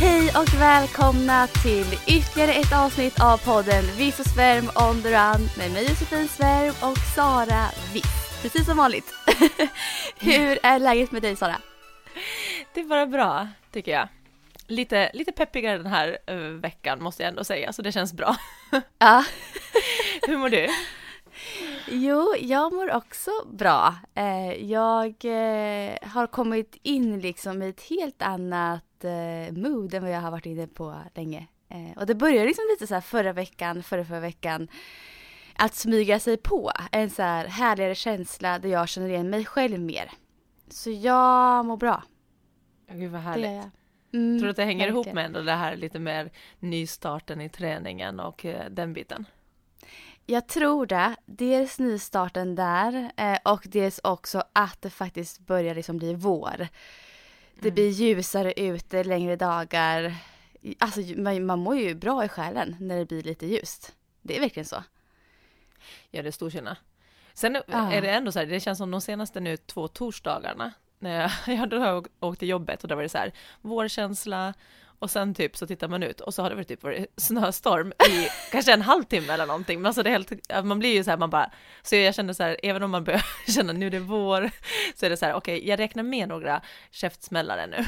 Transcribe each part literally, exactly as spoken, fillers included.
Hej och välkomna till ytterligare ett avsnitt av podden Viss och Svärm on the Run med mig Josefine Svärm och Sara Witt. Precis som vanligt. Hur är läget med dig, Sara? Det var bra, tycker jag. Lite, lite peppigare den här uh, veckan måste jag ändå säga, så det känns bra. Ja. Hur mår du? Jo, jag mår också bra. Eh, jag eh, har kommit in liksom i ett helt annat mood än vad jag har varit inne på länge. Eh, och det började liksom lite så här förra veckan, förra, förra veckan att smyga sig på en så här härligare känsla där jag känner igen mig själv mer. Så jag mår bra. Gud vad härligt. Det, mm, tror du att det hänger verkligen ihop med ändå det här lite mer nystarten i träningen och eh, den biten? Jag tror det. Dels nystarten där eh, och dels också att det faktiskt börjar liksom bli vår. Det blir ljusare ute, längre dagar. Alltså man, man mår ju bra i själen när det blir lite ljust. Det är verkligen så. Ja, det är stor skillnad. Sen ah. är det ändå så här, det känns som de senaste nu två torsdagarna. När jag, jag då åkte till jobbet och där var det så här, vårkänsla. Och sen typ så tittar man ut och så har det varit typ varit snöstorm i kanske en halvtimme eller någonting. Men alltså det är helt, man blir ju så här, man bara, så jag känner så här, även om man börjar känna nu det är vår, så är det så här, okej, okay, jag räknar med några käftsmällare nu.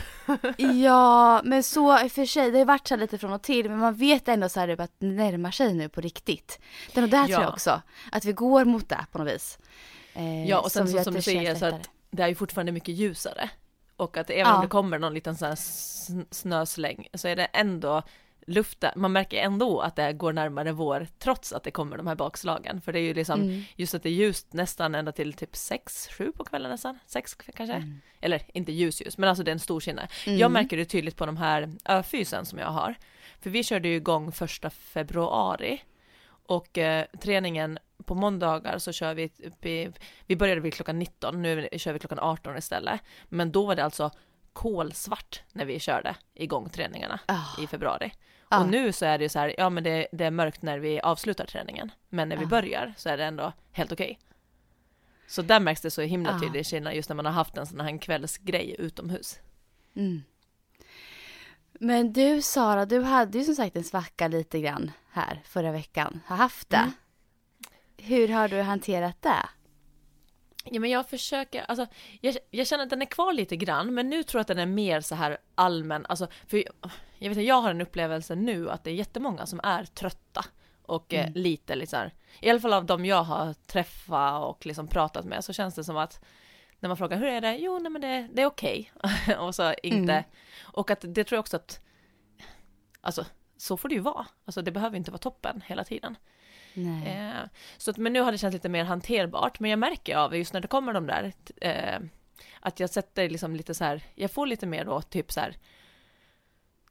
Ja, men så i och för sig, det har varit så lite från och till, men man vet ändå så här att det närmar sig nu på riktigt. Den och där ja. tror jag också, att vi går mot det på något vis. Eh, ja, och sen som, så, som du säger så att det är ju fortfarande mycket ljusare. Och att även ja. om det kommer någon liten så här snösläng så är det ändå luft. Man märker ändå att det går närmare vår trots att det kommer de här bakslagen. För det är ju liksom mm. just att det är ljust nästan ända till typ sex sju på kvällen nästan. sex kanske. Mm. Eller inte ljusljus, men alltså det är en stor skillnad. Mm. Jag märker det tydligt på de här öfysen som jag har. För vi körde ju igång första februari. Och eh, träningen på måndagar så kör vi, i, vi började vid klockan nitton, nu kör vi klockan arton istället. Men då var det alltså kolsvart när vi körde igång träningarna oh. i februari. Oh. Och nu så är det ju så här, ja men det, det är mörkt när vi avslutar träningen. Men när vi oh. börjar så är det ändå helt okej. Okay. Så där märks det så himla tydligt oh. i Kina just när man har haft en sån här kvällsgrej utomhus. Mm. Men du Sara, du hade ju som sagt en svacka lite grann här förra veckan. Har haft det. Mm. Hur har du hanterat det? Ja, men jag försöker, alltså, jag, jag känner att den är kvar lite grann, men nu tror jag att den är mer så här allmän. Alltså, för jag, vet, jag har en upplevelse nu att det är jättemånga som är trötta och mm. eh, lite, liksom, i alla fall av dem jag har träffat och liksom pratat med så känns det som att när man frågar hur är det? Jo, nej, men det, det är okej. Okay. och så inte. Mm. Och att det tror jag också att alltså, så får det ju vara. Alltså, det behöver inte vara toppen hela tiden. Nej. Eh, så att, men nu har det känts lite mer hanterbart. Men jag märker av just när det kommer de där eh, att jag sätter liksom lite så här, jag får lite mer då typ så här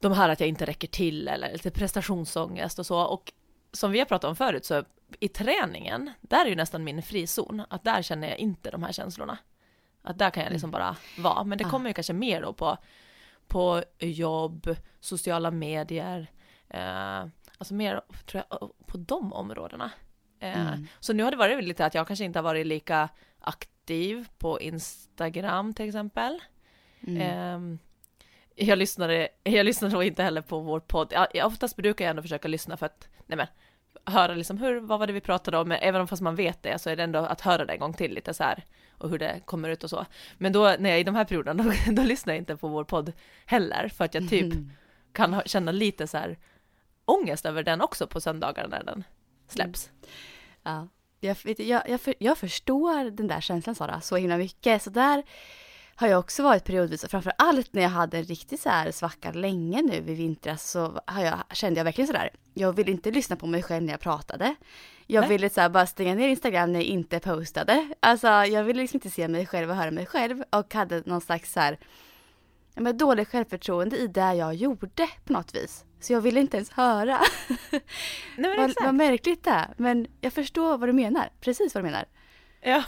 de här att jag inte räcker till eller lite prestationsångest och så. Och som vi har pratat om förut så i träningen, där är ju nästan min frizon. Att där känner jag inte de här känslorna. Att där kan jag liksom bara vara. Men det kommer ju kanske mer då på, på jobb, sociala medier. Eh, alltså mer tror jag, på de områdena. Eh, mm. Så nu har det varit lite att jag kanske inte har varit lika aktiv på Instagram till exempel. Mm. Eh, jag, lyssnade, jag lyssnade då inte heller på vår podd. Jag, oftast brukar jag ändå försöka lyssna för att nej men, höra liksom hur, vad var det vi pratade om, men även om fast man vet det så är det ändå att höra det en gång till lite så här och hur det kommer ut och så. Men då när jag i de här perioderna då, då lyssnar jag inte på vår podd heller för att jag typ mm. kan ha, känna lite så här ångest över den också på söndagar när den släpps. Mm. Ja, jag, jag, jag, jag förstår den där känslan Sara så himla mycket så där har jag också varit periodvis, och framförallt när jag hade en riktig så här svacka länge nu i vintras, så har jag, kände jag verkligen sådär, jag ville inte lyssna på mig själv när jag pratade. Jag Nej. ville så här bara stänga ner Instagram när jag inte postade. Alltså jag ville liksom inte se mig själv och höra mig själv, och hade någon slags så här, ja, men dålig självförtroende i det jag gjorde på något vis. Så jag ville inte ens höra. Nej, men exakt. Vad märkligt det är. Men jag förstår vad du menar. Precis vad du menar. Ja.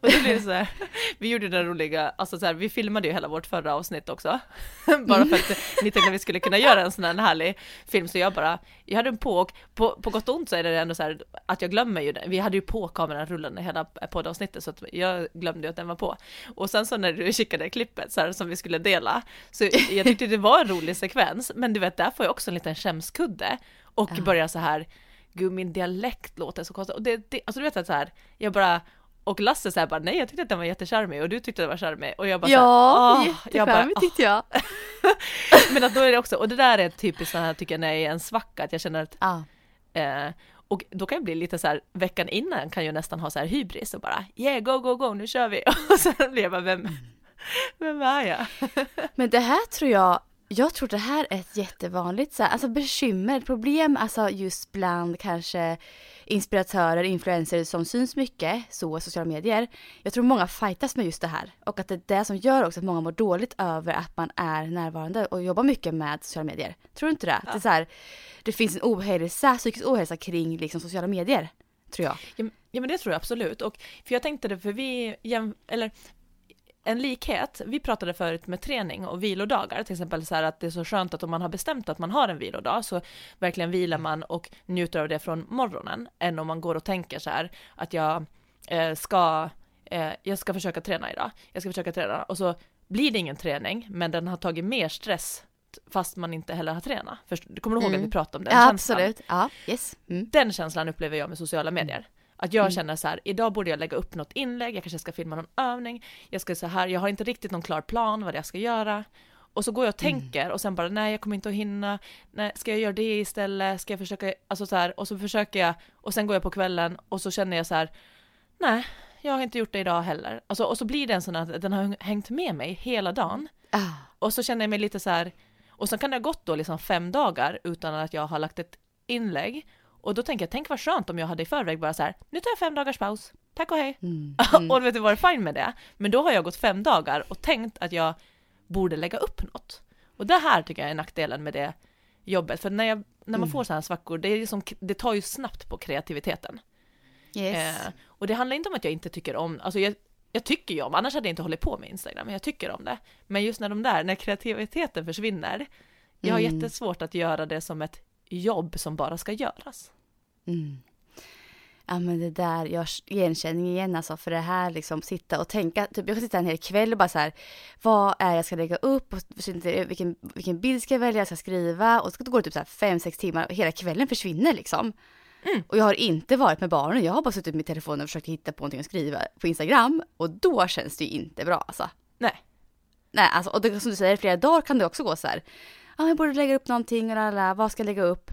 Och det blev så här, vi gjorde den roliga, alltså så här, vi filmade ju hela vårt förra avsnitt också, bara för att ni tänkte att vi skulle kunna göra en sån här härlig film, så jag bara, jag hade en påk, på, på gott och ont så är det ändå så här, att jag glömmer ju den, vi hade ju på kameran rullande hela poddavsnittet, så att jag glömde ju att den var på, och sen så när du kikade klippet så här, som vi skulle dela, så jag tyckte det var en rolig sekvens, men du vet, där får jag också en liten skämskudde, och börjar så här, gud min dialekt låter så konstigt, och det, det, alltså du vet att så här, jag bara. Och Lasse så här bara, nej jag tyckte att den var jättecharmig, och du tyckte att den var charmig, och jag bara ja, så här, jättecharmig tyckte jag. Men att då är det också, och det där är typiskt så här tycker jag när jag är en svacka, att jag känner att ah. eh, och då kan jag bli lite så här, veckan innan kan jag nästan ha så här hybris och bara, yeah go go go, nu kör vi. Och sen blir jag bara, vem, vem är jag? Men det här tror jag, jag tror det här är ett jättevanligt så här, alltså bekymmer, problem, alltså just bland kanske inspiratörer, influencers som syns mycket så sociala medier. Jag tror många fightas med just det här, och att det är det som gör också att många mår dåligt över att man är närvarande och jobbar mycket med sociala medier. Tror du inte det? Ja. Det är så här, det finns en ohälsa, psykisk ohälsa kring liksom sociala medier, tror jag. Ja, ja men det tror jag absolut, och för jag tänkte det, för vi jäm, eller en likhet, vi pratade förut med träning och vilodagar, till exempel så här att det är så skönt att om man har bestämt att man har en vilodag så verkligen vilar man och njuter av det från morgonen, än om man går och tänker så här att jag eh, ska eh, jag ska försöka träna idag, jag ska försöka träna, och så blir det ingen träning, men den har tagit mer stress fast man inte heller har tränat. Först, kommer du ihåg mm. att vi pratade om den ja, känslan? Absolut. Ja, yes. Mm. Den känslan upplever jag med sociala medier. Att jag känner så här, idag borde jag lägga upp något inlägg, jag kanske ska filma någon övning, jag ska så här, jag har inte riktigt någon klar plan vad jag ska göra. Och så går jag och tänker och sen bara, nej jag kommer inte att hinna, nej, ska jag göra det istället, ska jag försöka, alltså så här, och så försöker jag, och sen går jag på kvällen och så känner jag så här, nej jag har inte gjort det idag heller. Alltså, och så blir det en sån att den har hängt med mig hela dagen. Och så känner jag mig lite så här, och sen kan det ha gått då liksom fem dagar utan att jag har lagt ett inlägg. Och då tänker jag, tänk vad skönt om jag hade i förväg bara så här, nu tar jag fem dagars paus, tack och hej. Mm. Mm. Och vet du vad, det var fint med det. Men då har jag gått fem dagar och tänkt att jag borde lägga upp något. Och det här tycker jag är nackdelen med det jobbet. För när, jag, när man mm. får så här svackor, det, är liksom, det tar ju snabbt på kreativiteten. Yes. Eh, och det handlar inte om att jag inte tycker om, alltså jag, jag tycker ju om, annars hade jag inte hållit på med Instagram, men jag tycker om det. Men just när de där, när kreativiteten försvinner, jag har mm. jättesvårt att göra det som ett jobb som bara ska göras. Mm. Ja men det där, jag igenkänning igen alltså, för det här liksom sitta och tänka, typ jag kan sitta en hel kväll och bara så här, vad är jag ska lägga upp, och vilken, vilken bild ska jag välja, jag ska skriva, och så går det typ så här fem, sex timmar och hela kvällen försvinner liksom. Mm. Och jag har inte varit med barnen, jag har bara suttit med telefonen och försökt hitta på någonting att skriva på Instagram, och då känns det ju inte bra alltså. Nej. Nej alltså, och det, som du säger, flera dagar kan det också gå så här, ah, jag borde lägga upp någonting, och alla, vad ska jag lägga upp?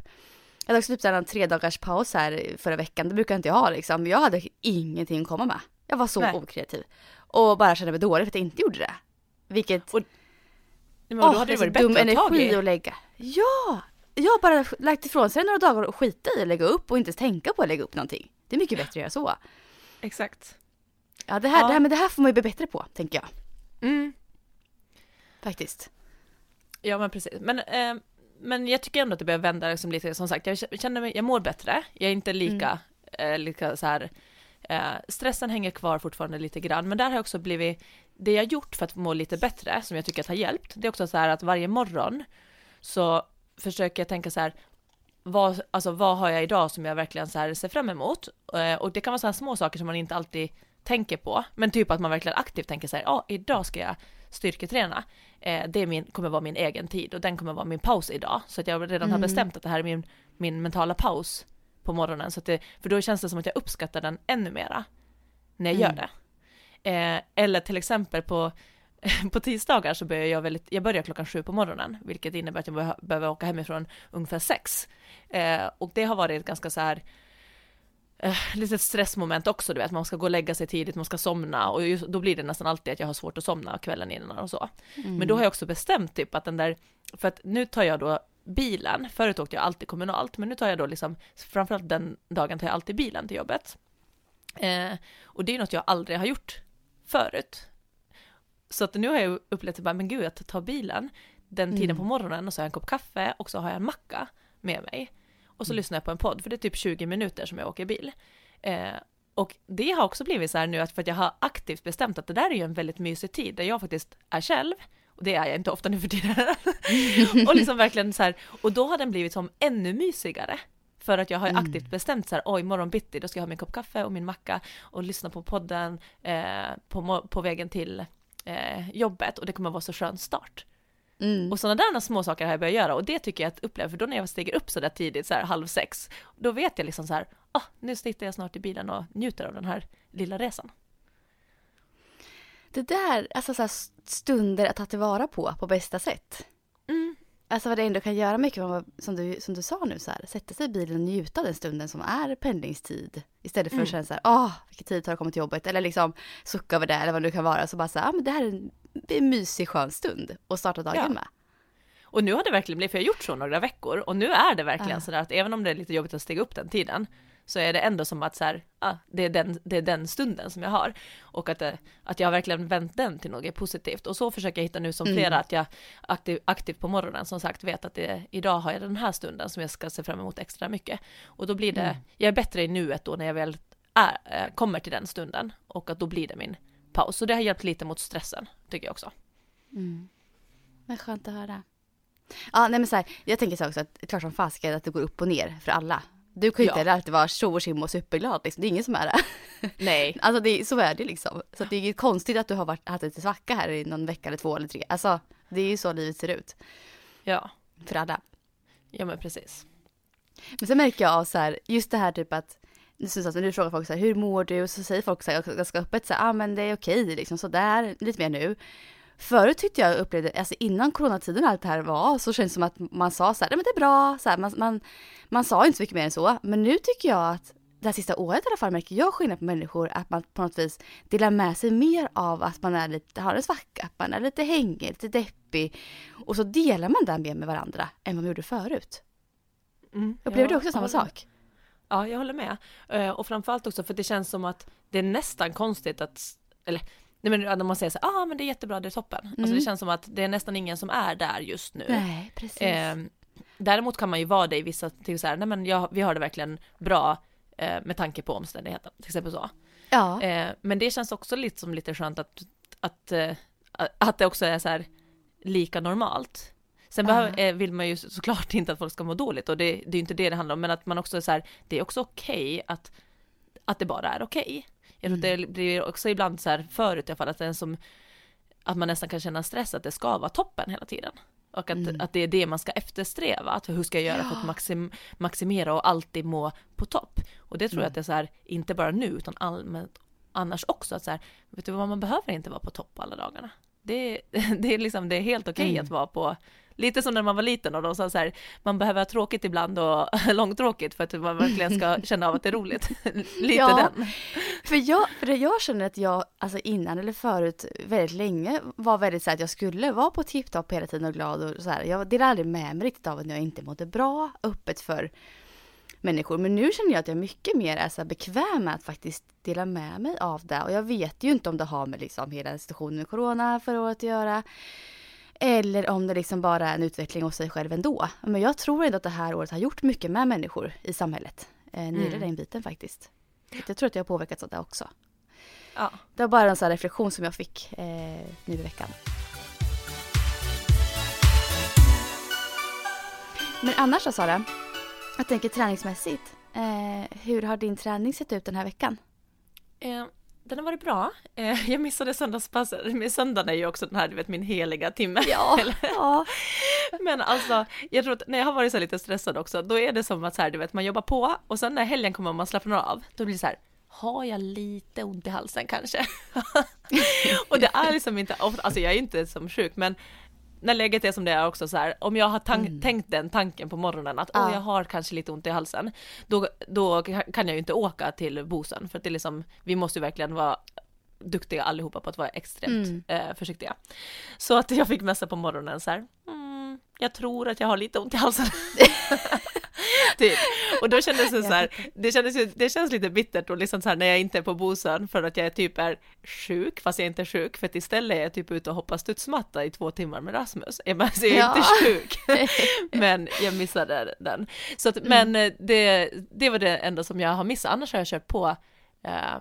Jag hade också typ en tre dagars paus här förra veckan, det brukar jag inte ha liksom. Jag hade ingenting att komma med. Jag var så Nej. okreativ. Och bara kände mig dålig för att jag inte gjorde det. Vilket... Och, men och då oh, hade det varit bättre dum att ta energi i. Att lägga. Ja! Jag har bara lagt ifrån sig några dagar och skita i att lägga upp och inte tänka på att lägga upp någonting. Det är mycket bättre att göra så. Exakt. Ja, det här, ja. Det här, men det här får man ju bli bättre på, tänker jag. Mm. Faktiskt. Ja, men precis. Men, eh, men jag tycker ändå att det börjar vända liksom lite. Som sagt, jag känner mig, jag mår bättre. Jag är inte lika, mm. eh, lika så här... Eh, stressen hänger kvar fortfarande lite grann. Men där har jag också blivit... Det jag gjort för att må lite bättre, som jag tycker att har hjälpt, det är också så här att varje morgon så försöker jag tänka så här... Vad, alltså, vad har jag idag som jag verkligen så här ser fram emot? Eh, och det kan vara så här små saker som man inte alltid tänker på. Men typ att man verkligen aktivt tänker så här... Ja, ah, idag ska jag... styrketräna, det är min, kommer vara min egen tid, och den kommer vara min paus idag, så att jag redan mm. har bestämt att det här är min, min mentala paus på morgonen, så att det, för då känns det som att jag uppskattar den ännu mera när jag mm. gör det. Eh, eller till exempel på, på tisdagar så börjar jag, väldigt, jag börjar klockan sju på morgonen, vilket innebär att jag behöver åka hemifrån ungefär sex. Eh, och det har varit ganska så här eh, litet stressmoment också, du vet, man ska gå och lägga sig tidigt, man ska somna, och just, då blir det nästan alltid att jag har svårt att somna kvällen innan och så. Mm. Men då har jag också bestämt typ att den där, för att nu tar jag då bilen, förut åkte jag alltid kommunalt, men nu tar jag då liksom, framförallt den dagen tar jag alltid bilen till jobbet. Eh, och det är något jag aldrig har gjort förut. Så att nu har jag upplevt att, men gud, att ta bilen den tiden mm. på morgonen, och så har jag en kopp kaffe och så har jag en macka med mig. Och så mm. lyssnar jag på en podd, för det är typ tjugo minuter som jag åker bil. Eh, och det har också blivit så här nu, att för att jag har aktivt bestämt att det där är ju en väldigt mysig tid där jag faktiskt är själv. Och det är jag inte ofta nu för tiden. Och liksom verkligen så här, och då har den blivit som ännu mysigare. För att jag har aktivt mm. bestämt så här, oj, imorgon bitti, då ska jag ha min kopp kaffe och min macka och lyssna på podden eh, på, på vägen till eh, jobbet. Och det kommer vara så skön start. Mm. Och sådana där små saker har jag börjat göra, och det tycker jag att uppleva, för då när jag stiger upp så där tidigt, så här halv sex, då vet jag liksom så här, ah, nu sitter jag snart i bilen och njuter av den här lilla resan. Det där, alltså så här stunder att ta tillvara på på bästa sätt. Mm. Alltså vad det ändå kan göra mycket, som du, som du sa nu, så här, sätta sig i bilen och njuta den stunden som är pendlingstid. Istället för mm. att känna så här, åh, vilken tid tar jag kommit till jobbet? Eller liksom sucka över det, eller vad det nu kan vara. Så bara så här, ah, men det här är en, en mysig skön stund att starta dagen ja. med. Och nu har det verkligen blivit, för jag har gjort så några veckor. Och nu är det verkligen ah. så där att även om det är lite jobbigt att stiga upp den tiden, så är det ändå som att så här, ah, det, är den, det är den stunden som jag har. Och att, att jag verkligen vänt den till något positivt. Och så försöker jag hitta nu som flera mm. att jag aktiv, aktivt på morgonen, som sagt, vet att det, idag har jag den här stunden som jag ska se fram emot extra mycket. Och då blir det, mm. jag är bättre i nuet då när jag väl är, kommer till den stunden. Och att då blir det min paus. Så det har hjälpt lite mot stressen, tycker jag också. Mm. Men skönt att höra. Ja, nej men så här, jag tänker så också att klart som fasken att det går upp och ner för alla. Du kan ju inte ja. alltid vara så och simma och superglad. Liksom. Det är ingen som är det. Nej. Alltså det, så är det liksom. Så det är inget konstigt att du har varit, haft lite svacka här i någon vecka eller två eller tre. Alltså det är ju så livet ser ut. Ja. För alla. Ja men precis. Men sen märker jag av så här, just det här typ att när du frågar folk så här, hur mår du? Och så säger folk så här, ganska öppet så här, ah, men det är okej liksom, så där, lite mer nu. Förut tyckte jag upplevde, alltså innan coronatiden och allt det här var, så känns det som att man sa så här, nej men det är bra, så här, man, man, man sa inte så mycket mer än så. Men nu tycker jag att det här sista året i alla fall märker jag skillnad på människor, att man på något vis delar med sig mer av att man är lite, har en svacka, att man är lite hängig, lite deppig. Och så delar man det mer med varandra än vad man gjorde förut. Mm, jag upplevde ja, också samma sak. Ja, jag håller med. Och framförallt också för det känns som att det är nästan konstigt att, eller nej, men när man säger så här, ah, men det är jättebra, det är toppen. Mm. Alltså det känns som att det är nästan ingen som är där just nu. Nej, precis. Eh, däremot kan man ju vara det i vissa till så här, nej men jag, vi har det verkligen bra eh, med tanke på omständigheten, till exempel så. Ja. Eh, men det känns också lite som lite skönt att, att, eh, att det också är så här lika normalt. Sen behöver, uh-huh. eh, vill man ju såklart inte att folk ska må dåligt, och det, det är ju inte det det handlar om, men att man också är så här, det är också okej att, att det bara är okej. Jag tror mm. det blir också ibland så här förut i alla fall att, det är som, att man nästan kan känna stress att det ska vara toppen hela tiden. Och att, mm. att det är det man ska eftersträva. Att hur ska jag göra ja. för att maxim, maximera och alltid må på topp. Och det tror mm. jag att det är så här, inte bara nu utan allmänt annars också. Att så här, vet du vad, man behöver inte vara på topp alla dagarna. Det, det, är, liksom, det är helt okej mm. att vara på, lite som när man var liten och de sa så här, man behöver ha tråkigt ibland och långtråkigt för att man verkligen ska känna av att det är roligt. Lite ja, den. För jag, för jag känner att jag alltså innan eller förut väldigt länge var väldigt så här, att jag skulle vara på tipptopp hela tiden och glad och så här. Jag delade aldrig med mig riktigt av att jag inte mådde bra öppet för människor. Men nu känner jag att jag är mycket mer alltså, bekväm med att faktiskt dela med mig av det. Och jag vet ju inte om det har med liksom, hela situationen med corona förra året att göra. Eller om det liksom bara är en utveckling av sig själv ändå. Men jag tror ändå att det här året har gjort mycket med människor i samhället. Eh, nu är mm. den biten faktiskt. Jag tror att jag har påverkats av det också. Ja. Det var bara en sån här reflektion som jag fick eh, nu i veckan. Men annars då, Sara? Jag tänker träningsmässigt. Eh, hur har din träning sett ut den här veckan? Eh, den har varit bra. Eh, jag missade söndagspasset. Söndagen är ju också den här, du vet, min heliga timme. Ja. ja. Men alltså, jag tror att när jag har varit så lite stressad också, då är det som att så här, du vet, man jobbar på och sen när helgen kommer och man slappnar av, då blir det så här, har jag lite ont i halsen kanske? Och det är liksom inte, alltså jag är inte som sjuk, men när läget är som det är också så här, om jag har tan- mm. tänkt den tanken på morgonen att ah. oh, jag har kanske lite ont i halsen, då, då kan jag ju inte åka till bosen, för att det är liksom, vi måste ju verkligen vara duktiga allihopa på att vara extremt mm. eh, försiktiga. Så att jag fick messa på morgonen så här, mm, jag tror att jag har lite ont i halsen. Typ. Och då kändes det så här, det kändes det känns lite bittert och liksom så här, när jag inte är på bosan för att jag typ är sjuk, fast jag är inte är sjuk, för att istället är jag typ ute och hoppar studsmatta i två timmar med Rasmus. Jag är ju ja. inte sjuk. Men jag missade den. Så att, mm. men det det var det enda som jag har missat. Annars har jag kört på eh,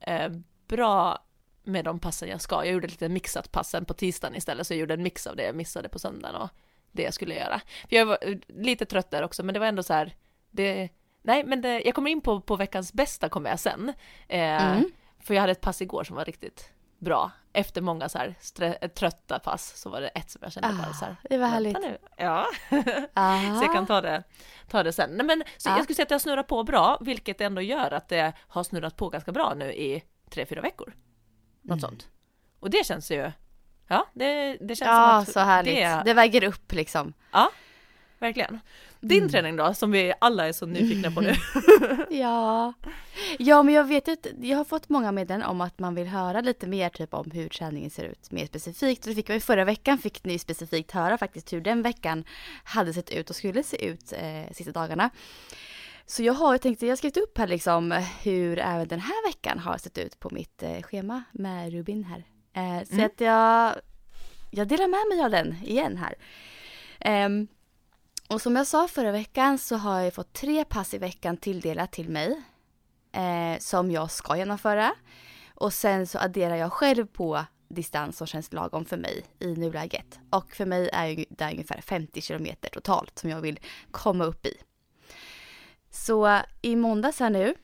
eh, bra med de passen jag ska. Jag gjorde lite mixat passen på tisdagen istället, så jag gjorde en mix av det jag missade på söndagen och det jag skulle göra. För jag var lite trött där också, men det var ändå så här, det, nej men det, jag kommer in på, på veckans bästa kommer jag sen. Eh, mm. För jag hade ett pass igår som var riktigt bra. Efter många så här stre, trötta pass så var det ett som jag kände ah, bara så här. Det var härligt. Nu. Ja. Så jag kan ta det, ta det sen. Nej, men, så ah. jag skulle säga att jag snurrar på bra, vilket ändå gör att det har snurrat på ganska bra nu i tre, fyra veckor. Något mm. sånt. Och det känns ju, ja, det, det känns ja, som att så härligt. Det, det väger upp liksom. Ja, verkligen. Din mm. träning då, som vi alla är så nyfikna på nu. ja. ja, men jag vet inte, jag har fått många meddelanden om att man vill höra lite mer typ om hur träningen ser ut mer specifikt. Och det fick jag i förra veckan, fick ni specifikt höra faktiskt hur den veckan hade sett ut och skulle se ut eh, sista dagarna. Så jag har tänkt att jag skrivit upp här liksom hur även den här veckan har sett ut på mitt eh, schema med Rubin här. Eh, så mm. att jag, jag delar med mig av den igen här. Eh, och som jag sa förra veckan så har jag fått tre pass i veckan tilldelat till mig eh, som jag ska genomföra. Och sen så adderar jag själv på distans som känns lagom för mig i nuläget. Och för mig är det ungefär femtio kilometer totalt som jag vill komma upp i. Så i måndags här nu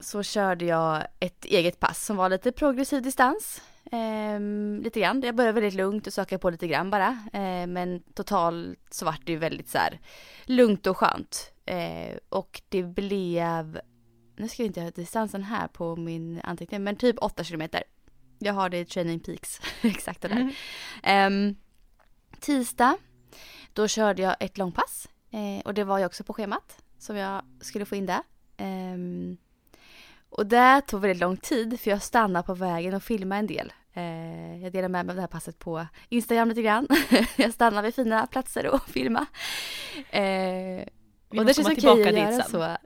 så körde jag ett eget pass som var lite progressiv distans. Eh, lite grann. Jag började väldigt lugnt och sökte på lite grann bara. Eh, men totalt så var det ju väldigt så här lugnt och skönt. Eh, och det blev, nu ska jag inte ha distansen här på min anteckning, men typ åtta kilometer. Jag har det i Training Peaks, exakt det där. Mm. Eh, tisdag, då körde jag ett långpass. Eh, och det var jag också på schemat som jag skulle få in där. Um, och det tog väldigt lång tid för jag stannade på vägen och filmade en del. Uh, jag delade med mig av det här passet på Instagram lite grann. Jag stannade vid fina platser och filmade. Uh, vi och måste komma tillbaka dit sen. Så. Ja,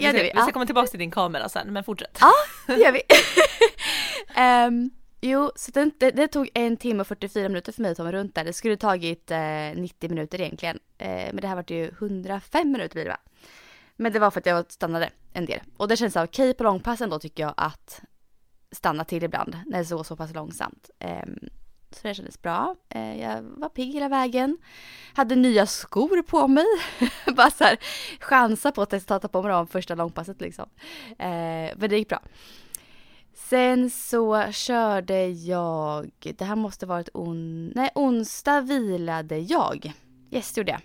ja, det vi. vi ska ja. komma tillbaka till din kamera sen, men fortsätt. Ja, det gör vi. um, jo, så det, det, det tog en timme och fyrtiofyra minuter för mig att ta mig runt där. Det skulle tagit eh, nittio minuter egentligen. Eh, men det här var det ju hundrafem minuter blir det, va? Men det var för att jag stannade en del. Och det känns okej på långpassen då tycker jag att stanna till ibland när det går så pass långsamt. Så det kändes bra. Jag var pigg hela vägen. Hade nya skor på mig. Bara så här chansa på att testa ta på mig om första långpasset liksom. Men det gick bra. Sen så körde jag, det här måste varit on, nej, onsdag vilade jag. Yes, gjorde jag.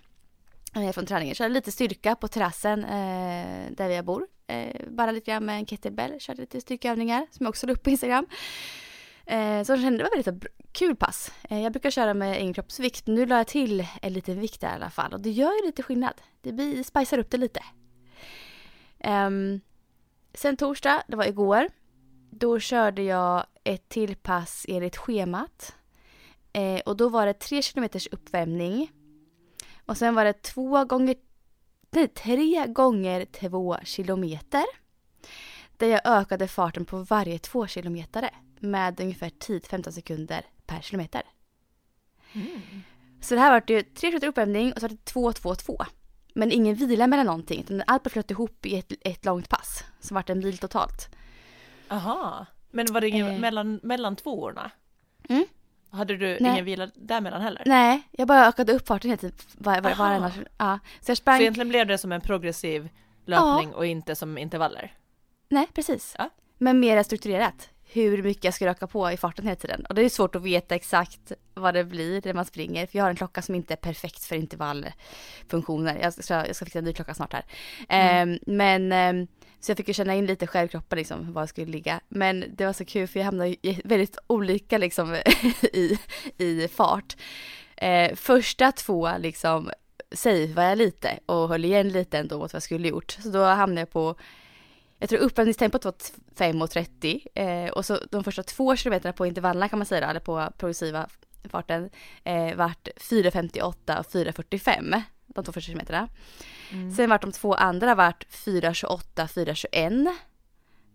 Från träningen. Körde lite styrka på terrassen eh, där jag bor. Eh, bara lite grann med en kettlebell. Körde lite styrkeövningar som jag också la upp på Instagram. Eh, så jag kände det var väldigt kul pass. Eh, jag brukar köra med ingen kroppsvikt. Nu la jag till en liten vikt där i alla fall. Och det gör ju lite skillnad. Det blir, spicar upp det lite. Eh, sen torsdag, det var igår. Då körde jag ett till pass enligt schemat. Eh, och då var det tre kilometers uppvärmning. Och sen var det två gånger, nej, tre gånger två kilometer. Där jag ökade farten på varje två kilometer med ungefär tio till femton sekunder per kilometer. Mm. Så det här var det ju tre kilometer uppvärmning och så var det två, två, två. Men ingen vila mellan någonting. Utan allt bara flöt ihop i ett, ett långt pass. Så var det en bil totalt. Aha. Men var det ingen eh. mellan, mellan tvåorna? Mm. Hade du Nej. ingen vila däremellan heller? Nej, jag bara ökade upp farten hela tiden. Var, var, var ja. Så, jag sprang... Så egentligen blev det som en progressiv löpning ja. och inte som intervaller? Nej, precis. Ja. Men mer strukturerat. Hur mycket jag ska öka på i farten hela tiden. Och det är svårt att veta exakt vad det blir när man springer. För jag har en klocka som inte är perfekt för intervallfunktioner. Jag ska, jag ska fixa en ny klocka snart här. Mm. Um, men... Um, Så jag fick ju känna in lite självkroppen liksom, var jag skulle ligga. Men det var så kul för jag hamnade väldigt olika liksom, i, i fart. Eh, första två liksom saveade jag lite och höll igen lite ändå mot vad jag skulle gjort. Så då hamnade jag på, jag tror uppvärmningstempot var fem trettio eh, och så de första två kilometerna på intervallerna kan man säga, eller på progressiva farten, eh, vart fyra femtioåtta och fyra fyrtiofem de två första kilometerna. Mm. Sen vart de två andra vart fyra tjugoåtta, fyra tjugoett.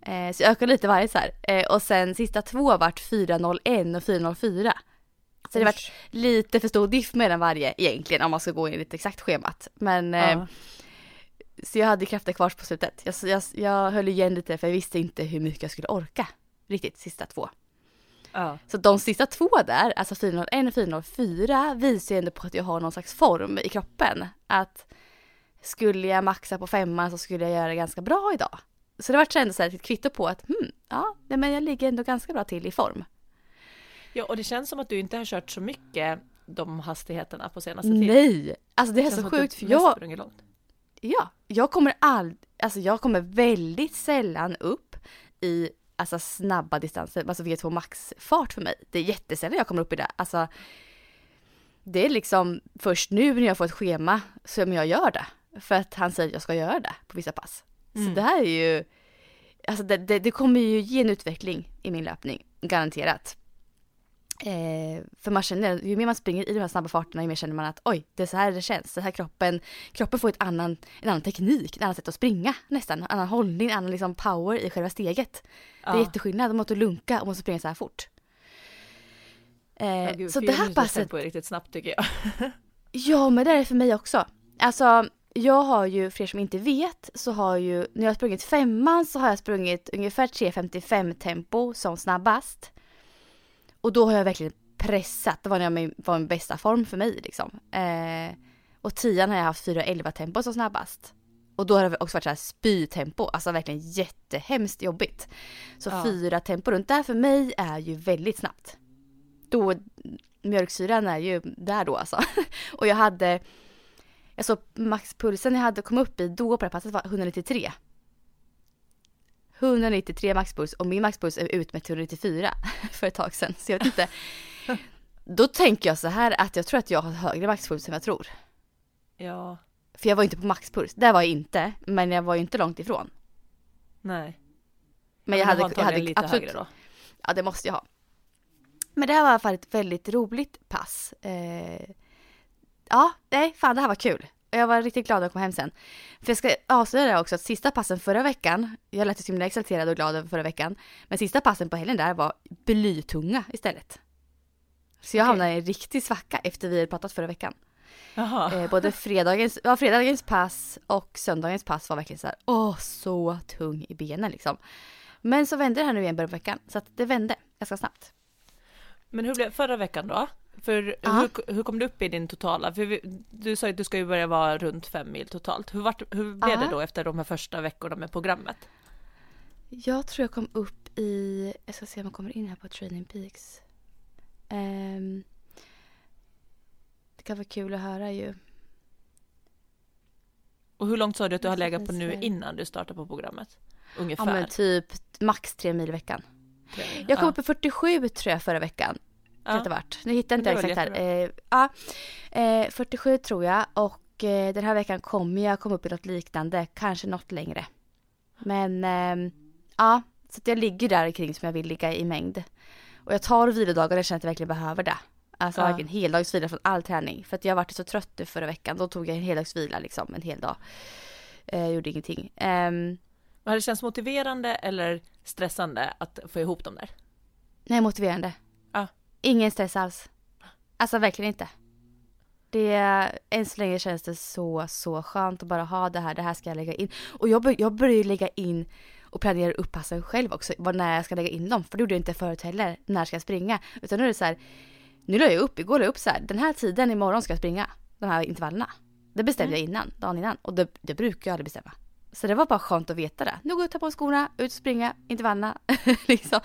Eh, så jag ökade lite varje så här. Eh, och sen sista två vart fyra noll ett och fyra noll fyra. Så det vart lite för stor diff mellan varje egentligen, om man ska gå in i ett exakt schemat. Men ja. eh, så jag hade krafter kvar på slutet. Jag, jag, jag höll igen lite för jag visste inte hur mycket jag skulle orka riktigt sista två. Ja. Så de sista två där, alltså fyra noll ett och fyra noll fyra, visar ju ändå på att jag har någon slags form i kroppen. Att skulle jag maxa på femman så skulle jag göra det ganska bra idag. Så det var ändå så här ett kvitto på att hmm, ja, men jag ligger ändå ganska bra till i form. Ja, och det känns som att du inte har kört så mycket de hastigheterna på senaste tiden. Nej, alltså det är det så sjukt för jag långt. Ja, jag kommer all alltså jag kommer väldigt sällan upp i alltså snabba distanser, alltså V två max fart för mig. Det är jättesällan jag kommer upp i det. Alltså det är liksom först nu när jag får ett schema som jag gör det, för att han säger att jag ska göra det på vissa pass. Mm. Så det här är ju alltså det, det, det kommer ju ge en utveckling i min löpning, garanterat. Eh, för man känner, ju mer man springer i de här snabba farterna, ju mer känner man att oj, det är så här det känns, så här kroppen kroppen får ett annan, en annan teknik, ett annat sätt att springa nästan, en annan hållning, en annan liksom power i själva steget. Ja. Det är jätteskillnad mot att lunka och måste springa så här fort. Eh, ja, gud, så det här passet på är riktigt snabbt tycker jag. Ja, men det är för mig också. Alltså jag har ju, för er som inte vet, så har ju, när jag har sprungit femman så har jag sprungit ungefär tre femtiofem tempo som snabbast. Och då har jag verkligen pressat. Det var, när jag var min bästa form för mig. Liksom. Eh, och tian har jag haft fyra elva tempo som snabbast. Och då har det också varit så här spytempo. Alltså verkligen jättehemskt jobbigt. Så ja. Fyra tempo runt där för mig är ju väldigt snabbt. Då, mjölksyran är ju där då alltså. Och jag hade... Alltså maxpulsen jag hade kommit upp i då på det passet var etthundranittiotre. etthundranittiotre maxpuls, och min maxpuls är ut med etthundranittiofyra för ett tag sedan. Så jag vet inte. Då tänker jag så här att jag tror att jag har högre maxpuls än jag tror. Ja. För jag var inte på maxpuls. Där var jag inte, men jag var ju inte långt ifrån. Nej. Men jag hade, jag hade lite absolut, högre då. Ja, det måste jag ha. Men det här var i alla fall ett väldigt roligt pass. Eh, ja, nej, fan det här var kul. Och jag var riktigt glad att jag kom hem sen. För jag ska avslöja det också, att sista passen förra veckan, jag lät ju exalterad och glad över förra veckan, men sista passen på helgen där var blytunga istället. Så jag okay. hamnade i en riktig svacka efter vi hade pratat förra veckan. Eh, både fredagens, ja, fredagens pass och söndagens pass var verkligen så här, åh, så tung i benen liksom. Men så vände det här nu igen början på veckan, så att det vände ganska snabbt. Men hur blev förra veckan då? För hur, hur kom du upp i din totala? För vi, du sa att du ska ju börja vara runt fem mil totalt. Hur, vart, hur blev Aha. det då efter de här första veckorna med programmet? Jag tror jag kom upp i... Jag ska se om jag kommer in här på Training Peaks. Um, det kan vara kul att höra ju. Och hur långt sa du att du har legat på nu innan du startade på programmet? Ungefär. Ja, men typ max tre mil i veckan. Tre. Jag kom ja. upp i fyrtiosju tror jag förra veckan. Ja. Vart. Nu hittar jag inte exakt här. Eh, ja. eh, fyrtiosju tror jag, och eh, den här veckan kommer jag komma upp i något liknande, kanske något längre. Men eh, ja, så att jag ligger där kring som jag vill ligga i mängd. Och jag tar vilodagar, jag känner att jag verkligen behöver det. Alltså ja. en heldagsvila från all träning, för att jag varit så trött förra veckan, då tog jag en heldagsvila liksom en hel dag. Eh, gjorde ingenting. Eh, Var det känns motiverande eller stressande att få ihop dem där? Nej, motiverande. Ja. Ingen stress alls. Alltså verkligen inte. Det, än så länge känns det så, så skönt att bara ha det här. Det här ska jag lägga in. Och jag, bör, jag börjar ju lägga in och planera upp passen själv också. Vad, när jag ska lägga in dem. För det gjorde jag inte förut heller. När ska jag springa? Utan nu är det så här. Nu la jag upp. Igår la jag upp så här. Den här tiden imorgon ska jag springa. De här intervallerna. Det bestämde mm. jag innan. Dagen innan. Och det, det brukar jag aldrig bestämma. Så det var bara skönt att veta det. Nu går jag och tar på skorna, ut och springa, inte vanna. liksom.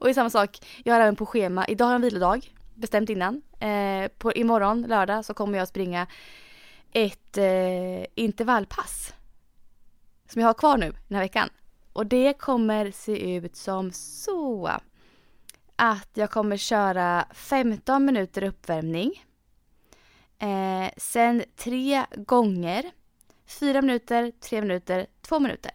Och i samma sak, jag är även på schema. Idag har jag en vilodag, bestämt innan. Eh, på, imorgon, lördag, så kommer jag att springa ett eh, intervallpass. Som jag har kvar nu den här veckan. Och det kommer se ut som så. Att jag kommer köra femton minuter uppvärmning. Eh, sen tre gånger. Fyra minuter, tre minuter, två minuter.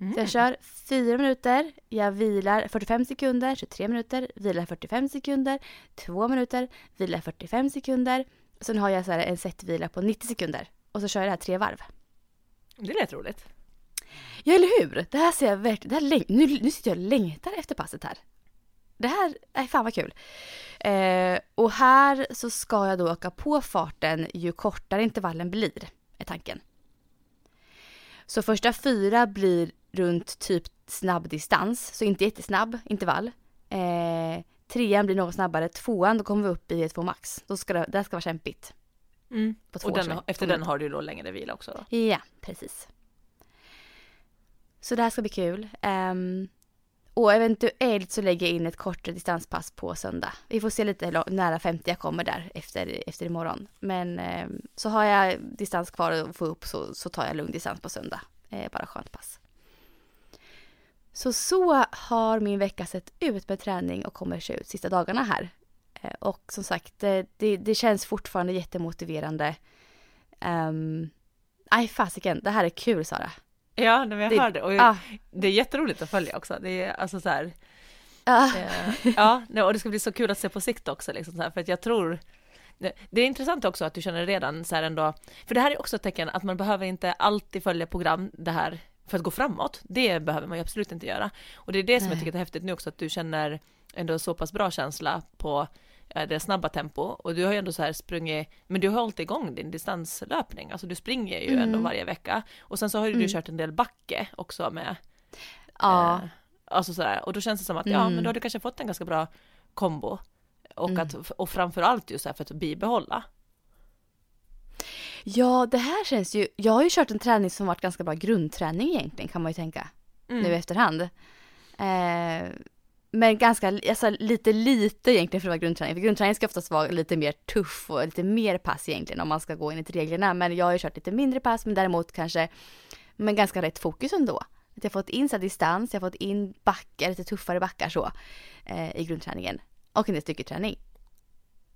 Mm. Så jag kör fyra minuter, jag vilar fyrtiofem sekunder, tjugotre minuter, vilar fyrtiofem sekunder, två minuter, vilar fyrtiofem sekunder. Sen har jag så här en setvila på nittio sekunder. Och så kör jag det här tre varv. Det lät roligt. Ja, eller hur? Det här ser jag verkligen... Läng- nu, nu sitter jag och längtar efter passet här. Det här är fan vad kul. Eh, och här så ska jag då öka på farten ju kortare intervallen blir, är tanken. Så första fyra blir runt typ snabb distans. Så inte jättesnabb intervall. Eh, trean blir något snabbare. Tvåan, då kommer vi upp i ett två max. Då ska det, det ska vara kämpigt. Mm. På två och den, efter den har du då längre vila också då? Ja, precis. Så det här ska bli kul. Um, och eventuellt så lägger jag in ett kortare distanspass på söndag. Vi får se lite hur nära femtio jag kommer där efter, efter imorgon. Men um, så har jag distans kvar att få upp så, så tar jag lugn distans på söndag. Eh, bara skönt pass. Så så har min vecka sett ut med träning och kommer se ut sista dagarna här. Eh, och som sagt, det, det känns fortfarande jättemotiverande. Um, aj fasiken, det här är kul, Sara. Ja, när jag det, hör det. Och ah. Det är jätteroligt att följa också. Det är alltså så här, ah. eh, ja, och det ska bli så kul att se på sikt också. Liksom, så här, för att jag tror... Det är intressant också att du känner redan så här ändå... För det här är också ett tecken att man behöver inte alltid följa program det här för att gå framåt. Det behöver man ju absolut inte göra. Och det är det som Nej. Jag tycker är häftigt nu också. Att du känner ändå så pass bra känsla på det snabba tempo. Och du har ju ändå så här sprungit... Men du har hållit igång din distanslöpning. Alltså du springer ju mm. ändå varje vecka. Och sen så har ju mm. du kört en del backe också med... Ja. Eh, alltså så där. Och då känns det som att mm. ja, men då har du kanske fått en ganska bra kombo. Och, mm. att, och framförallt ju så här för att bibehålla. Ja, det här känns ju... Jag har ju kört en träning som varit ganska bra grundträning egentligen, kan man ju tänka. Mm. Nu efterhand. Eh... Men ganska, alltså lite lite egentligen för att vara grundträning. För grundträning ska oftast vara lite mer tuff och lite mer pass egentligen om man ska gå in i reglerna. Men jag har ju kört lite mindre pass men däremot kanske men ganska rätt fokus ändå. Att jag har fått in så distans, jag har fått in backar, lite tuffare backar så eh, i grundträningen. Och en styrketräning.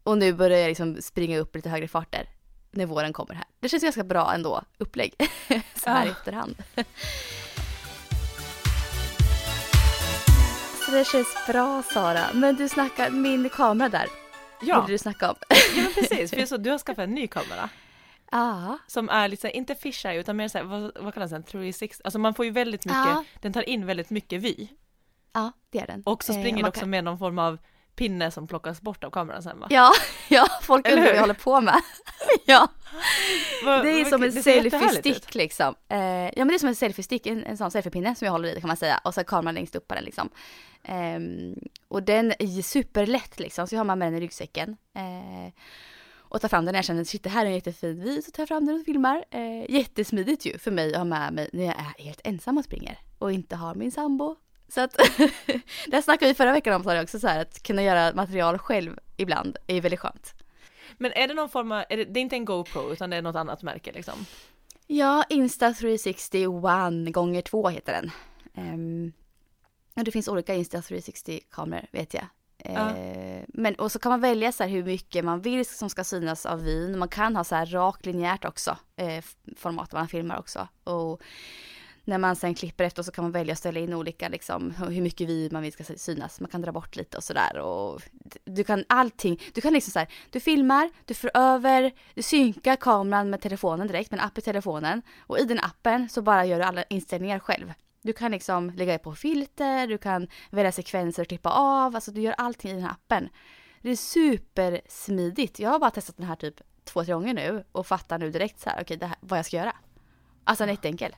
Och nu börjar jag liksom springa upp lite högre farter när våren kommer här. Det känns ganska bra ändå, upplägg så här i efterhand. Det känns bra, Sara. Men du snackade min kamera där. Ja. Vill du snacka om? Ja, men precis. För så, du har skaffat en ny kamera. Ja. Som är lite så här, inte fisheye utan mer så här, vad, vad kallas den? tre sextio. Alltså man får ju väldigt mycket, ja. Den tar in väldigt mycket vi. Ja, det är den. Och så springer eh, den också kan... med någon form av pinne som plockas bort av kameran sen, va? Ja, ja folk undrar vad jag håller på med. Ja. Va, det är som en selfie-stick liksom. Eh, ja, men det är som en selfie-stick, en, en sån selfie-pinne som jag håller i, kan man säga. Och så kameran längst upp på den liksom. Eh, och den är superlätt liksom, så jag har man med den i ryggsäcken. Eh, och tar fram den när jag känner, shit, det här är en jättefin vis, och tar fram den och filmar. Eh, jättesmidigt ju för mig att ha med mig när jag är helt ensam och springer. Och inte har min sambo. Så att, det snackade vi förra veckan om, så jag också så här, att kunna göra material själv ibland är väldigt skönt. Men är det någon form av, är det, det är inte en GoPro utan det är något annat märke liksom? Ja, Insta tre sextio One X två heter den. Um, och det finns olika Insta tre sextio-kameror vet jag. Ja. Uh, men, och så kan man välja så här hur mycket man vill som ska synas av vyn. Man kan ha så här rakt linjärt också, eh, format man filmar också. Och när man sen klipper efter så kan man välja att ställa in olika liksom, hur mycket vi man vill ska synas. Man kan dra bort lite och sådär. Och du kan allting. Du kan liksom så här, du filmar, du för över, du synkar kameran med telefonen direkt, med en app i telefonen. Och i den appen så bara gör du alla inställningar själv. Du kan liksom lägga på filter, du kan välja sekvenser och klippa av. Alltså du gör allting i den här appen. Det är supersmidigt. Jag har bara testat den här typ två, tre gånger nu och fattar nu direkt så här, okej, det här, vad jag ska göra. Alltså den är jätteenkel.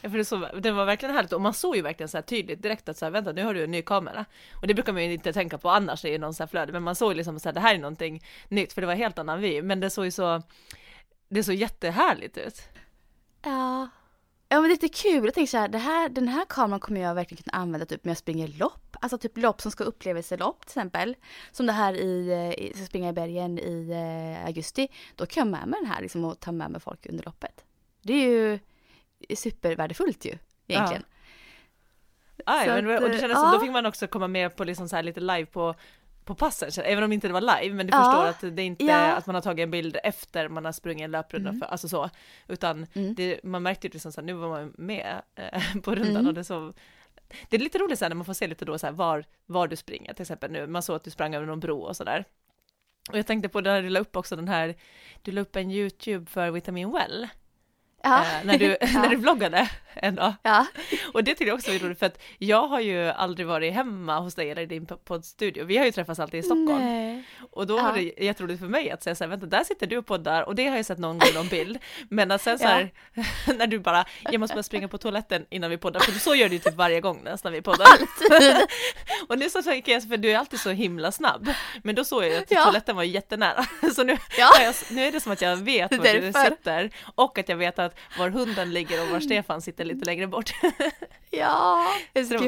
För det, så, det var verkligen härligt och man såg ju verkligen så här tydligt direkt att så här, vänta, nu har du en ny kamera. Och det brukar man ju inte tänka på annars i någon så här flöde, men man såg liksom så här, det här är någonting nytt för det var helt annan vy, men det såg ju så det såg jättehärligt ut. Ja. Ja, men det är lite kul. Jag tänker så här, det här den här kameran kommer jag verkligen kunna använda typ när jag springer lopp, alltså typ lopp som ska upplevelselopp till exempel, som det här i, i ska springa i bergen i eh, augusti, då kan jag med mig den här liksom och ta med mig folk under loppet. Det är ju supervärdefullt ju egentligen. Ja. Aj, men, och det kändes som, ja. Då fick man också komma med på liksom så här lite live på på passen, även om inte det var live, men du ja. förstår att det är inte ja. att man har tagit en bild efter man har sprungit en löprunda mm. för, alltså så, utan mm. det, man märkte ju liksom så här, nu var man med eh, på rundan mm. och det så. Det är lite roligt så här, när man får se lite då så här, var, var du springer, till exempel nu, man såg att du sprang över någon bro och sådär. Och jag tänkte på när du la upp också den här, du la upp en YouTube för Vitamin Well. Ja. Eh, när, du, ja. när du vloggade en dag. Ja. Och det tyckte jag också var roligt, för att jag har ju aldrig varit hemma hos dig eller i din poddstudio. Vi har ju träffats alltid i Stockholm. Nej. Och då ja. var det jätteroligt för mig att säga så här, vänta, där sitter du och poddar, och det har jag sett någon gång någon bild. Men att sen så här, ja. när du bara, jag måste bara springa på toaletten innan vi poddar, för så gör du ju typ varje gång nästan vi poddar. Och nu så tänker jag, för du är alltid så himla snabb. Men då såg jag att ja. toaletten var jättenära. Så nu, ja. jag, nu är det som att jag vet var du sitter, och att jag vet att var hunden ligger och var Stefan sitter lite längre bort. Ja,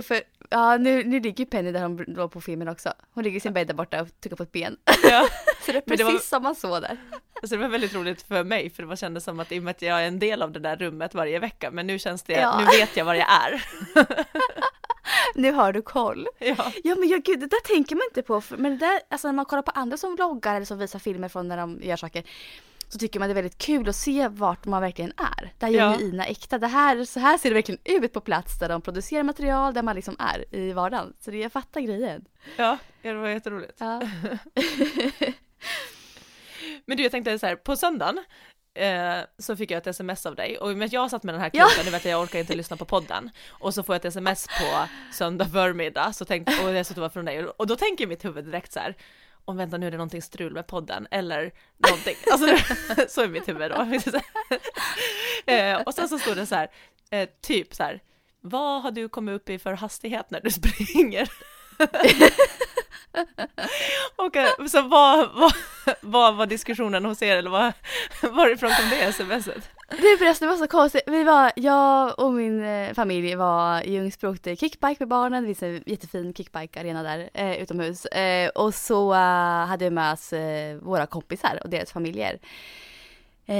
för, ja nu, nu ligger Penny där hon var på filmen också. Hon ligger i sin bädd där borta och trycker på ett ben. Ja. Så det är precis det var, som man såg där. Alltså det var väldigt roligt för mig, för det var, kändes som att i och med att jag är en del av det där rummet varje vecka, men nu känns det, ja. nu vet jag var jag är. Nu har du koll. Ja, ja men jag, gud, det där tänker man inte på. För, men det där, alltså när man kollar på andra som vloggar eller som visar filmer från när de gör saker, så tycker man det är väldigt kul att se vart man verkligen är. Det här genuina, ja. äkta. Det här, så här ser det verkligen ut på plats där de producerar material, där man liksom är i vardagen. Så det är fatta grejen. Ja, det var jätteroligt. Ja. Men du, jag tänkte så här, på söndagen eh, så fick jag ett sms av dig. Och jag satt med den här klockan, ja. du vet att jag orkar inte lyssna på podden. Och så får jag ett sms på söndag förmiddag, så tänkte, och det så att det var från dig. Och då tänker mitt huvud direkt så här, om vänta, nu är det någonting strul med podden eller någonting. Alltså, så är mitt huvud då. eh, och sen så stod det så här, eh, typ så här, vad har du kommit upp i för hastighet när du springer? Okej, okay, så vad, vad, vad var diskussionen hos er, eller vad, varifrån kom det smset? Det är förresten, det var så konstigt. Vi var, jag och min familj var i Ljungsbro, åkte kickbike med barnen. Det finns en jättefin kickbike-arena där eh, utomhus. Eh, och så uh, hade vi med oss eh, våra kompisar och deras familjer.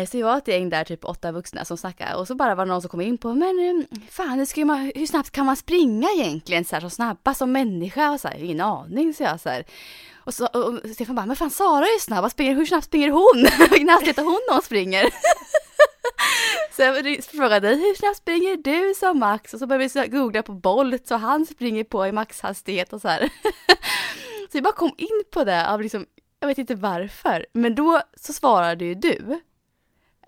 Så jag var ett gäng där, typ åtta vuxna som snackade. Och så bara var någon som kom in på, men fan, hur, ska man, hur snabbt kan man springa egentligen? Så, här, så snabba som människa. Och så här, ingen aning, så jag så här. Och, så, och Stefan bara, men fan, Sara är ju snabb. Springer, hur snabbt springer hon? Vilken hastighet har hon när hon springer? Så jag frågade, hur snabbt springer du, som Max? Och så började vi googla på Bolt, så han springer på i maxhastighet och så här. Så jag bara kom in på det av liksom, jag vet inte varför. Men då så svarade ju du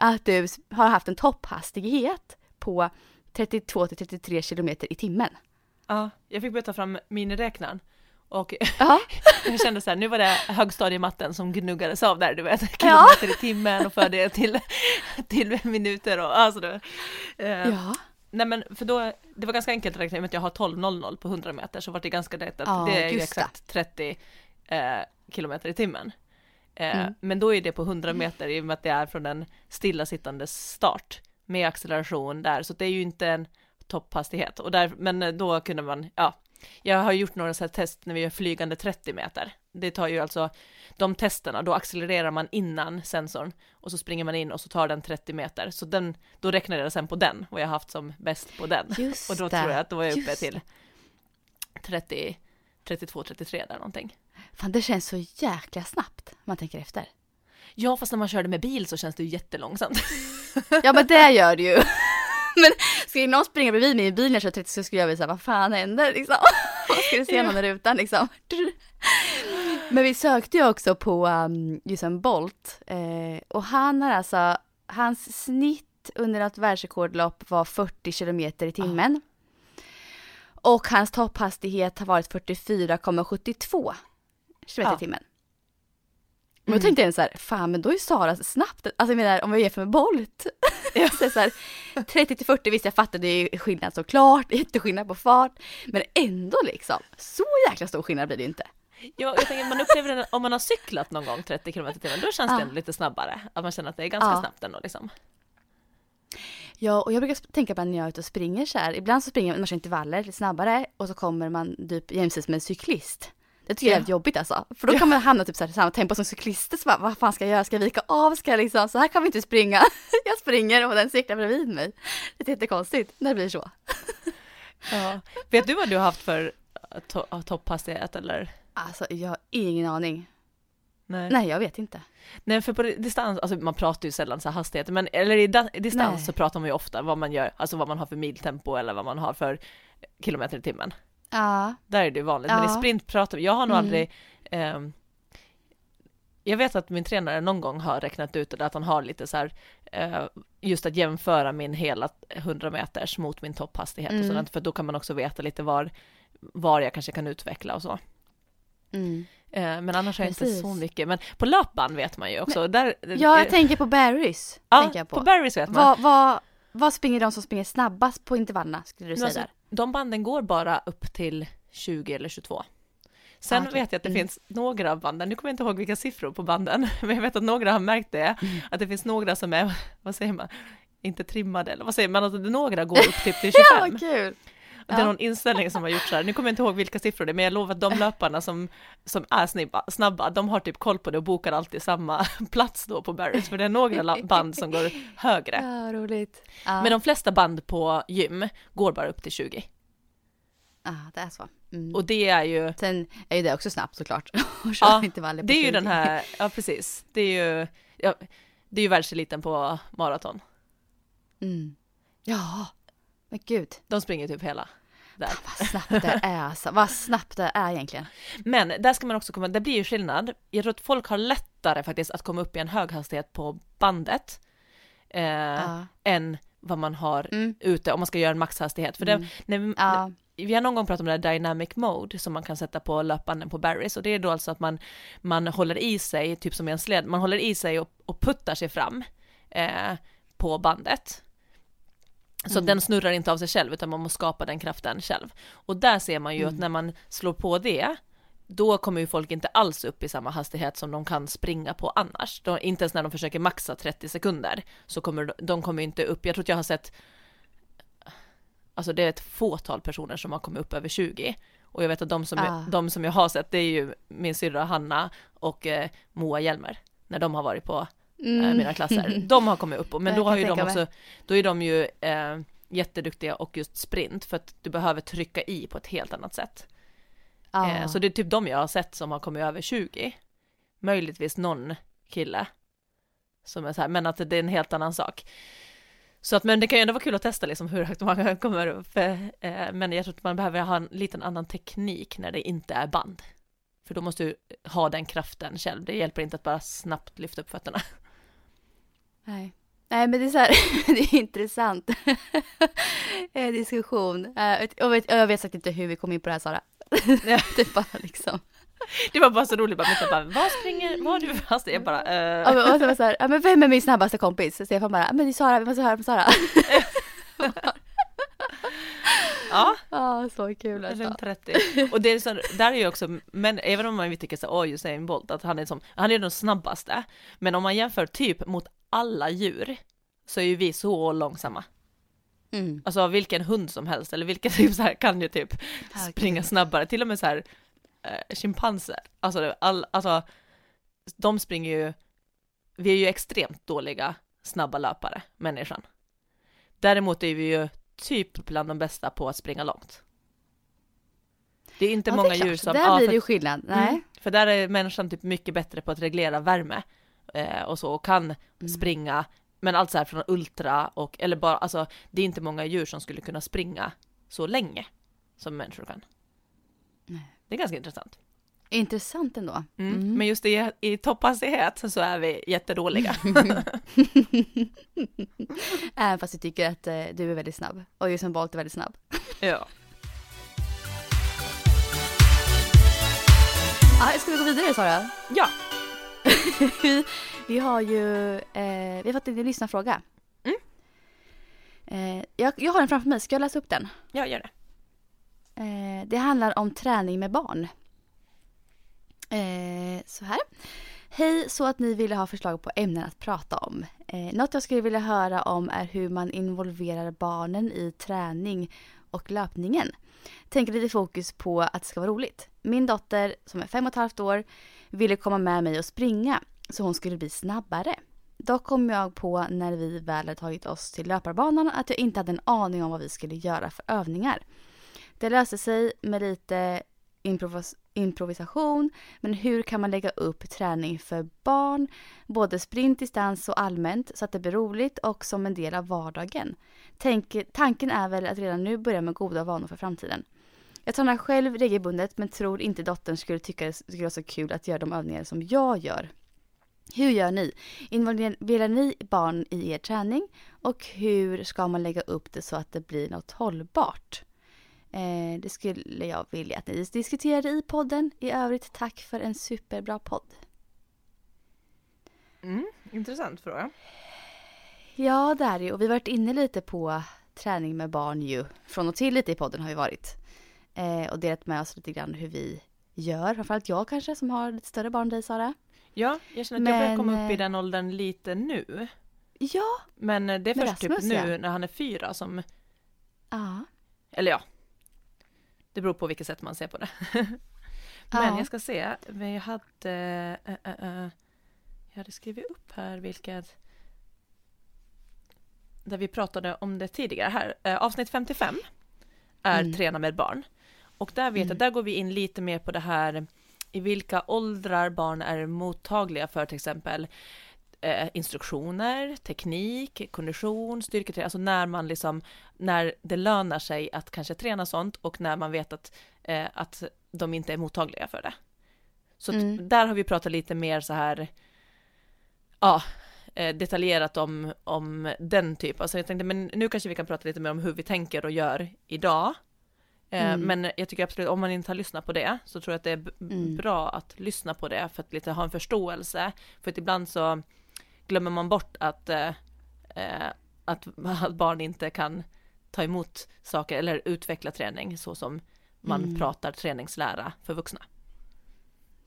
att du har haft en topphastighet på trettiotvå till trettiotre kilometer i timmen. Ja, jag fick börja ta fram min räknaren. Och ja. jag kände så här, nu var det högstadiematten som gnuggades av där, du vet. Kilometer ja. i timmen och för det till, till minuter. Och, alltså det, eh, ja. Nej men, för då, det var ganska enkelt att räkna, men jag har tolv noll noll på hundra meter, så var det ganska rätt att ja, det är exakt det. trettio eh, kilometer i timmen. Mm. Men då är det på hundra meter, i och med att det är från en stillasittande start med acceleration där, så det är ju inte en topphastighet. Och där, men då kunde man, ja, jag har gjort några så här test när vi gör flygande trettio meter. Det tar ju alltså de testerna, då accelererar man innan sensorn och så springer man in och så tar den trettio meter. Så den, då räknar jag sen på den, och jag har haft som bäst på den. Just och då där. tror jag att då var jag uppe till trettio, trettiotvå, trettiotre där någonting. Fan, det känns så jäkla snabbt man tänker efter. Ja, fast när man körde med bil så känns det ju jättelångsamt. Ja, men det gör det ju. Men skulle någon springa bredvid mig i bilen när jag kör trettio, så skulle jag visa, vad fan händer liksom? Vad ska du se någon där utan liksom? Men vi sökte ju också på um, Usain Bolt. Eh, och han har alltså, hans snitt under något världsrekordlopp var fyrtio kilometer i timmen. Oh. Och hans topphastighet har varit fyrtiofyra komma sjuttiotvå kilometer i timmen. Men mm. då tänkte jag så här, fan, men då är Sara snabbt. Alltså jag menar, om vi jämför med Bolt. Ja. Så så här, trettio till fyrtio, visst jag fattar, det är skillnad såklart. Jätteskillnad på fart. Men ändå liksom, så jäkla stor skillnad blir det inte. Ja, jag tänker, man upplever det om man har cyklat någon gång trettio kilometer i timmen. Då känns ja. det ändå lite snabbare. Att man känner att det är ganska ja. snabbt ändå liksom. Ja, och jag brukar tänka på när jag är ute och springer så här. Ibland så springer man kanske intervaller lite snabbare, och så kommer man typ jämställs med en cyklist. Det tycker ja. jag är jobbigt alltså. För då kan man hamna typ så här, samma tempo som cyklister. Så bara, vad fan ska jag göra? Ska jag vika av? Ska jag liksom, så här kan vi inte springa. Jag springer och den cyklar bredvid mig. Det är jättekonstigt när det blir så. Ja. Vet du vad du har haft för to- topphastighet eller? Alltså, jag har ingen aning. Nej. Nej, jag vet inte. Nej, för på distans, alltså man pratar ju sällan så här hastigheter, men eller i da- distans Nej. Så pratar man ju ofta vad man gör, alltså vad man har för miltempo eller vad man har för kilometer i timmen. Ja. Där är det vanligt, ja. Men i sprint pratar vi, jag har nog mm. aldrig eh, jag vet att min tränare någon gång har räknat ut det, att han har lite så här eh, just att jämföra min hela hundra meters mot min topphastighet mm. och sådant, för då kan man också veta lite var var jag kanske kan utveckla och så. Mm. Men annars är det inte så mycket. Men på löpband vet man ju också. Men, där, ja, jag är... tänker på Barrys. Ja, tänker jag på. på Barrys vet man. Vad, vad, vad springer de som springer snabbast på intervallerna, skulle du säga alltså, där? De banden går bara upp till tjugo eller tjugotvå. Sen ah, okay. vet jag att det mm. finns några av banden, nu kommer jag inte ihåg vilka siffror på banden, men jag vet att några har märkt det, mm. att det finns några som är, vad säger man, inte trimmade, eller vad säger man, att alltså, några går upp till, till tjugofem. Ja, vad kul! Det är någon inställning som har gjort så här. Nu kommer jag inte ihåg vilka siffror det är, men jag lovar att de löparna som, som är snabba, snabba, de har typ koll på det och bokar alltid samma plats då på Barrys. För det är några band som går högre. Ja, roligt. Ja. Men de flesta band på gym går bara upp till tjugo. Ja, det är så. Mm. Och det är ju... Sen är ju det också snabbt såklart. Ja, det är ju den här... Ja, precis. Det är ju, ja, det är ju världseliten på maraton. Mm. Ja, men gud. De springer typ hela. Där. Vad snabbt det är alltså. Vad snabbt det är egentligen. Men där ska man också komma, det blir ju skillnad. Jag tror att folk har lättare faktiskt att komma upp i en hög hastighet på bandet eh, ja. än vad man har mm. ute om man ska göra en maxhastighet. För mm. det, när, ja. vi har någon gång pratat om det där dynamic mode som man kan sätta på löpbanden på Barrys, och det är då alltså att man, man håller i sig typ som i en sled, man håller i sig och, och puttar sig fram eh, på bandet. Så mm. den snurrar inte av sig själv, utan man måste skapa den kraften själv. Och där ser man ju mm. att när man slår på det, då kommer ju folk inte alls upp i samma hastighet som de kan springa på annars. De, inte ens när de försöker maxa trettio sekunder så kommer de, de kommer inte upp. Jag tror att jag har sett, alltså det är ett fåtal personer som har kommit upp över tjugo. Och jag vet att de som, ah. jag, de som jag har sett, det är ju min syrra Hanna och eh, Moa Hjelmer, när de har varit på Mm. mina klasser. De har kommit upp, men då har ju de också, då är de ju eh, jätteduktiga och just sprint, för att du behöver trycka i på ett helt annat sätt. Ah. Eh, så det är typ de jag har sett som har kommit över tjugo. Möjligtvis någon kille som är så här, men att det är en helt annan sak. Så att, men det kan ju ändå vara kul att testa liksom hur högt man kommer upp. Eh, men jag tror att man behöver ha en liten annan teknik när det inte är band. För då måste du ha den kraften själv. Det hjälper inte att bara snabbt lyfta upp fötterna. Nej. Nej, men det är så här, det är intressant diskussion. Jag vet, jag vet säkert inte hur vi kom in på det här, Sara. Det bara liksom. Det var bara så roligt, bara mitt bara, vad springer, vad du fast det är bara. Uh... Ja, men, och så var så här, ja, men vem är min snabbaste kompis? Stefan bara, men det är Sara, vi måste höra på Sara. Ja, ah, så kul alltså. Runt trettio. Och det är så, där är ju också, men även om man tycker så, oh, Usain Bolt, att han är som, han är den snabbaste, men om man jämför typ mot alla djur så är ju vi så långsamma. Mm. Alltså vilken hund som helst eller vilken typ så här kan ju typ Tack. springa snabbare, till och med så här eh, schimpanser. Alltså all, alltså de springer ju, vi är ju extremt dåliga snabba löpare, människan. Däremot är vi ju typ bland de bästa på att springa långt. Det är inte ja, många är djur som... Där ja, blir det ju skillnad. Nej. Mm, för där är människan typ mycket bättre på att reglera värme eh, och så, och kan mm. springa, men allt så här från ultra och, eller bara, alltså det är inte många djur som skulle kunna springa så länge som människor kan. Nej. Det är ganska intressant. Intressant ändå. Mm. Mm. Men just i, i topphastighet så är vi jättedåliga. Även fast jag tycker att eh, du är väldigt snabb. Och Usain Bolt är väldigt snabb. Ja. Ah, ska vi gå vidare, Sara? Ja. vi, vi har ju eh, vi har fått en lyssnarfråga. Mm. Eh, jag, jag har den framför mig. Ska jag läsa upp den? Ja, gör det. Eh, det handlar om träning med barn. Eh, så här. Hej, så att ni ville ha förslag på ämnen att prata om. Eh, något jag skulle vilja höra om är hur man involverar barnen i träning och löpningen. Tänker lite fokus på att det ska vara roligt. Min dotter som är fem och ett halvt år ville komma med mig och springa så hon skulle bli snabbare. Då kom jag på när vi väl hade tagit oss till löparbanan att jag inte hade en aning om vad vi skulle göra för övningar. Det löste sig med lite improvis- improvisation, men hur kan man lägga upp träning för barn, både sprintdistans och allmänt, så att det blir roligt och som en del av vardagen. Tänk, tanken är väl att redan nu börja med goda vanor för framtiden. Jag tränar själv regelbundet, men tror inte dottern skulle tycka det skulle vara så kul att göra de övningar som jag gör. Hur gör ni? Involverar ni barn i er träning? Och hur ska man lägga upp det så att det blir något hållbart? Eh, det skulle jag vilja att ni diskuterade i podden. I övrigt, tack för en superbra podd. Mm, intressant fråga. Ja, det är ju. Och vi har varit inne lite på träning med barn ju. Från och till lite i podden har vi varit. Eh, och delat med oss lite grann hur vi gör. Framförallt jag kanske som har lite större barn än dig, Sara. Ja, jag känner att men, jag börjar komma upp i den åldern lite nu. Ja. Men det är först Rasmus, typ nu ja. När han är fyra som... Ja. Eller ja. Det beror på vilket sätt man ser på det. Men ja. Jag ska se. Vi hade... Äh, äh, äh, jag hade skrivit upp här vilket... Där vi pratade om det tidigare här. Äh, avsnitt femtiofem är mm. träna med barn. Och där vet mm. jag, där går vi in lite mer på det här... I vilka åldrar barn är mottagliga för till exempel eh, instruktioner, teknik, kondition, styrketräning. Alltså när man liksom, när det lönar sig att kanske träna sånt och när man vet att, eh, att de inte är mottagliga för det. Så mm. t- där har vi pratat lite mer så här ja, eh, detaljerat om, om den typen. Alltså jag tänkte, men nu kanske vi kan prata lite mer om hur vi tänker och gör idag. Mm. Men jag tycker absolut, om man inte har lyssnat på det så tror jag att det är b- mm. bra att lyssna på det för att lite ha en förståelse. För att ibland så glömmer man bort att, eh, att, att barn inte kan ta emot saker eller utveckla träning så som man mm. pratar träningslära för vuxna.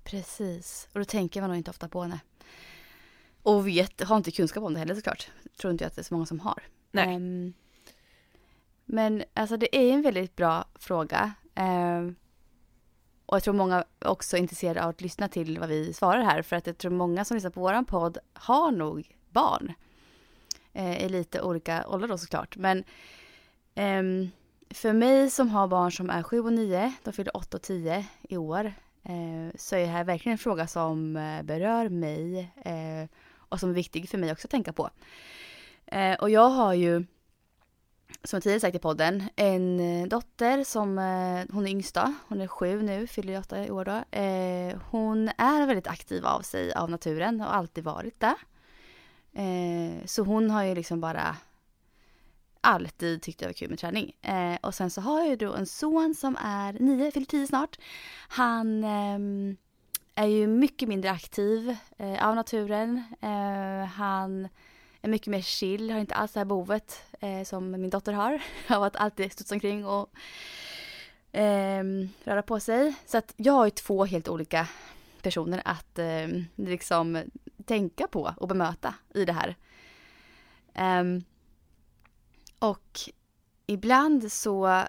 Precis, och då tänker man nog inte ofta på det. Och vet, har inte kunskap om det heller såklart. Tror inte jag att det är så många som har. Nej. Um... Men alltså det är en väldigt bra fråga. Eh, och jag tror många också är intresserade av att lyssna till vad vi svarar här. För att jag tror många som lyssnar på våran podd har nog barn. Eh, I lite olika åldrar då såklart. Men eh, för mig som har barn som är sju och nio, de fyller åtta och tio i år. Eh, så är det här verkligen en fråga som berör mig. Eh, och som är viktig för mig också att tänka på. Eh, och jag har ju... Som jag tidigare sagt i podden, en dotter som, hon är yngsta, hon är sju nu, fyller åtta i år då. Eh, hon är väldigt aktiv av sig, av naturen, och alltid varit där. Eh, så hon har ju liksom bara alltid tyckt det var kul med träning. Eh, och sen så har jag ju då en son som är nio, fyller tio snart. Han eh, är ju mycket mindre aktiv eh, av naturen. Eh, han... är mycket mer chill, har inte alls det här behovet eh, som min dotter har av att alltid studsa omkring och eh, röra på sig. Så att jag har ju två helt olika personer att eh, liksom tänka på och bemöta i det här. Um, och ibland så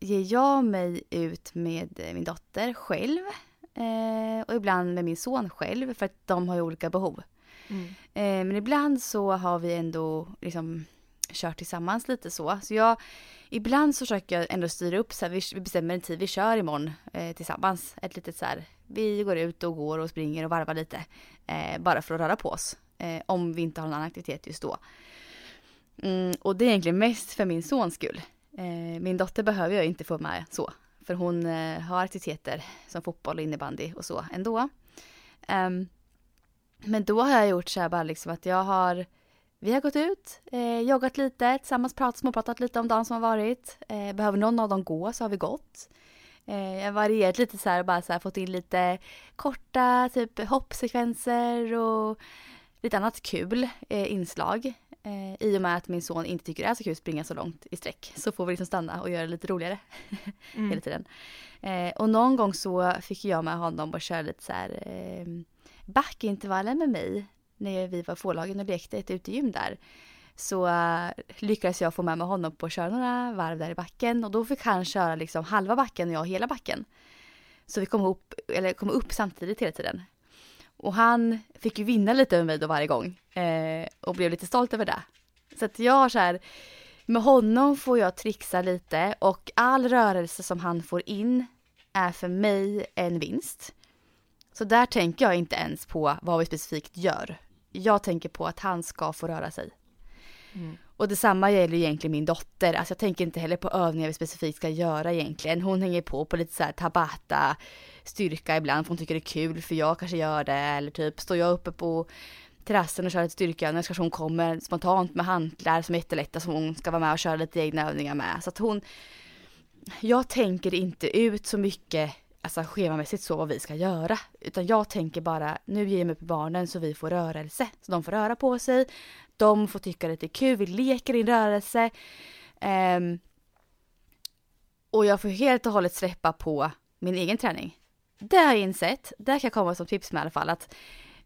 ger jag mig ut med min dotter själv eh, och ibland med min son själv för att de har ju olika behov. Mm. Men ibland så har vi ändå liksom kört tillsammans lite så. Så jag, ibland så försöker jag ändå styra upp så här, vi bestämmer en tid, vi kör imorgon eh, tillsammans. Ett litet så här, vi går ut och går och springer och varvar lite. Eh, bara för att röra på oss. Eh, om vi inte har någon annan aktivitet just då. Mm, och det är egentligen mest för min sons skull. Eh, min dotter behöver jag inte få med så. För hon eh, har aktiviteter som fotboll och innebandy och så ändå. Um, Men då har jag gjort så här bara liksom att jag har, vi har gått ut, eh, joggat lite, tillsammans pratat, småpratat lite om dagen som har varit. Eh, behöver någon av dem gå så har vi gått. Eh, jag har varierat lite så här och bara så här, fått in lite korta typ hoppsekvenser och lite annat kul eh, inslag. Eh, I och med att min son inte tycker det är så kul att springa så långt i sträck så får vi liksom stanna och göra det lite roligare mm. hela tiden. Eh, och någon gång så fick jag med honom och köra lite så här... Eh, backintervallen med mig när vi var fålagen och lekte ett utegym där så uh, lyckades jag få med mig honom på att köra några varv där i backen och då fick han köra liksom halva backen och jag hela backen så vi kom upp, eller kom upp samtidigt hela tiden och han fick ju vinna lite över mig då varje gång eh, och blev lite stolt över det så att jag så här med honom får jag trixa lite och all rörelse som han får in är för mig en vinst. Så där tänker jag inte ens på vad vi specifikt gör. Jag tänker på att han ska få röra sig. Mm. Och detsamma gäller ju egentligen min dotter. Alltså jag tänker inte heller på övningar vi specifikt ska göra egentligen. Hon hänger på på lite så här tabata styrka ibland för hon tycker det är kul för jag kanske gör det. Eller typ står jag uppe på terrassen och kör lite styrkeövningar så kanske hon kommer spontant med hantlar som är jättelätta som hon ska vara med och köra lite egna övningar med. Så att hon, jag tänker inte ut så mycket alltså schemamässigt så vad vi ska göra. Utan jag tänker bara, nu ger jag mig på barnen så vi får rörelse. Så de får röra på sig. De får tycka det är kul. Vi leker i rörelse. Um, och jag får helt och hållet släppa på min egen träning. Det har jag insett. Där kan jag komma som tips med i alla fall. Att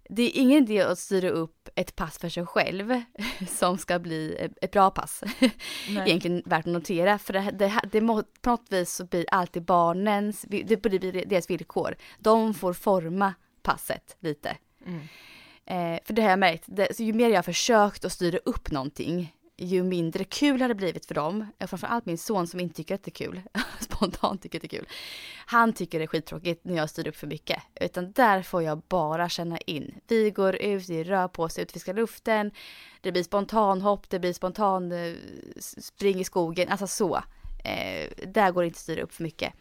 det är ingen idé att styra upp ett pass för sig själv som ska bli ett bra pass. Nej. Egentligen värt att notera. För det, det, det må, på något vis så blir alltid barnens, det blir deras villkor. De får forma passet lite. Mm. Eh, för det har jag märkt. Det, så ju mer jag har försökt att styra upp någonting, ju mindre kul har det blivit för dem. Framförallt min son som inte tycker att det är kul. Spontant tycker att det är kul. Han tycker det är skittråkigt när jag styr upp för mycket. Utan där får jag bara känna in. Vi går ut, vi rör på oss, utfiskar luften. Det blir spontanhopp, det blir spontan spring i skogen. Alltså så. Eh, där går det inte att styra upp för mycket.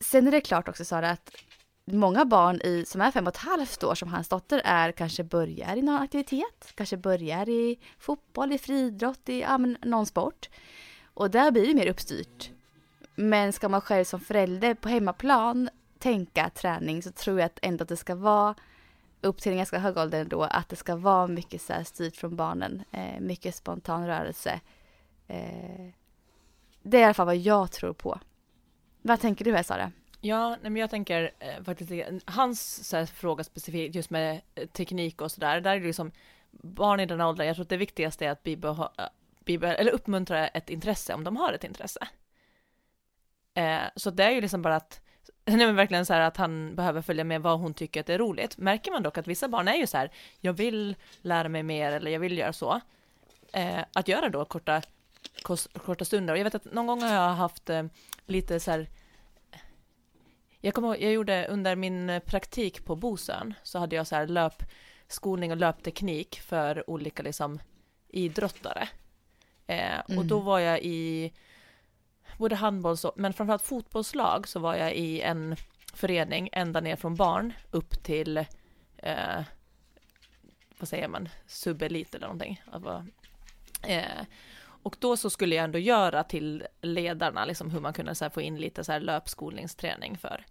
Sen är det klart också, Sara, att många barn i, som är fem och ett halvt år som hans dotter är kanske börjar i någon aktivitet. Kanske börjar i fotboll, i friidrott, i ja, men, någon sport. Och där blir det mer uppstyrt. Men ska man själv som förälder på hemmaplan tänka träning så tror jag att ändå att det ska vara upp till den ganska hög ålder ändå. Att det ska vara mycket så här styrt från barnen. Eh, mycket spontan rörelse. Eh, det är i alla fall vad jag tror på. Vad tänker du här, Sara? Ja, men jag tänker eh, faktiskt, hans så här, fråga specifikt just med eh, teknik och sådär, där är det liksom barn i den åldern, jag tror att det viktigaste är att bibehå- bibehå- eller uppmuntra ett intresse om de har ett intresse. Eh, så det är ju liksom bara att, nej men verkligen så här att han behöver följa med vad hon tycker att är roligt. Märker man dock att vissa barn är ju så här, jag vill lära mig mer eller jag vill göra så. Eh, att göra då korta, kos, korta stunder. Och jag vet att någon gång har jag haft eh, lite så här. Jag, kom ihåg, jag gjorde under min praktik på Bosön så hade jag så här löpskolning och löpteknik för olika liksom, idrottare. Eh, mm. Och då var jag i både handbolls och, men framförallt fotbollslag så var jag i en förening ända ner från barn upp till eh, vad säger man, subelit eller någonting. Eh, Och då så skulle jag ändå göra till ledarna liksom hur man kunde så här få in lite så här löpskolningsträning för.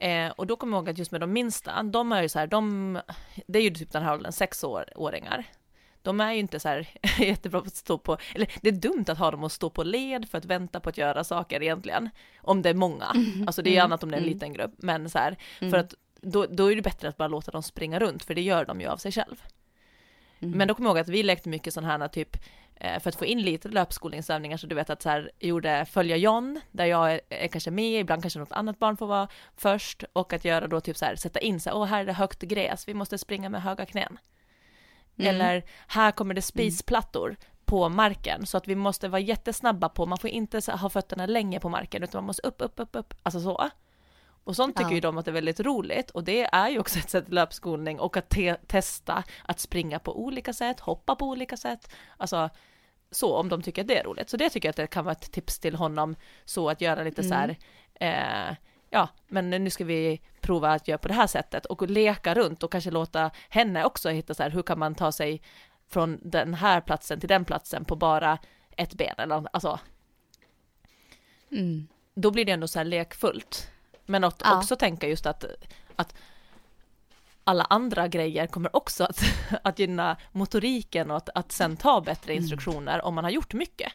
Eh, och då kommer jag ihåg att just med de minsta, de är ju så här, de, det är ju typ den här åldern, sexåringar. De är ju inte så här jättebra på att stå på, eller det är dumt att ha dem att stå på led för att vänta på att göra saker egentligen. Om det är många, mm, alltså det är ju mm, annat om det är en mm. liten grupp, men så här, mm. för att då, då är det bättre att bara låta dem springa runt, för det gör de ju av sig själv. Mm. Men då kommer jag ihåg att vi lekte mycket sådana här typ, för att få in lite löpskolningsövningar så du vet att så här gjorde följa John där jag är, är kanske med, ibland kanske något annat barn får vara först och att göra då typ så här sätta in så här, åh här är det högt gräs, vi måste springa med höga knän. Mm. Eller här kommer det spisplattor mm. på marken så att vi måste vara jättesnabba på, man får inte så här, ha fötterna länge på marken utan man måste upp, upp, upp, upp, alltså så. Och sånt tycker ja. ju de att det är väldigt roligt och det är ju också ett sätt löpskolning och att te- testa att springa på olika sätt, hoppa på olika sätt, alltså så om de tycker att det är roligt. Så det tycker jag att det kan vara ett tips till honom så att göra lite mm. så här, eh, ja men nu ska vi prova att göra på det här sättet och leka runt och kanske låta henne också hitta så här hur kan man ta sig från den här platsen till den platsen på bara ett ben eller alltså. Mm. Då blir det ändå så här lekfullt. Men att ja. också tänka just att, att alla andra grejer kommer också att, att gynna motoriken och att, att sen ta bättre instruktioner mm. om man har gjort mycket.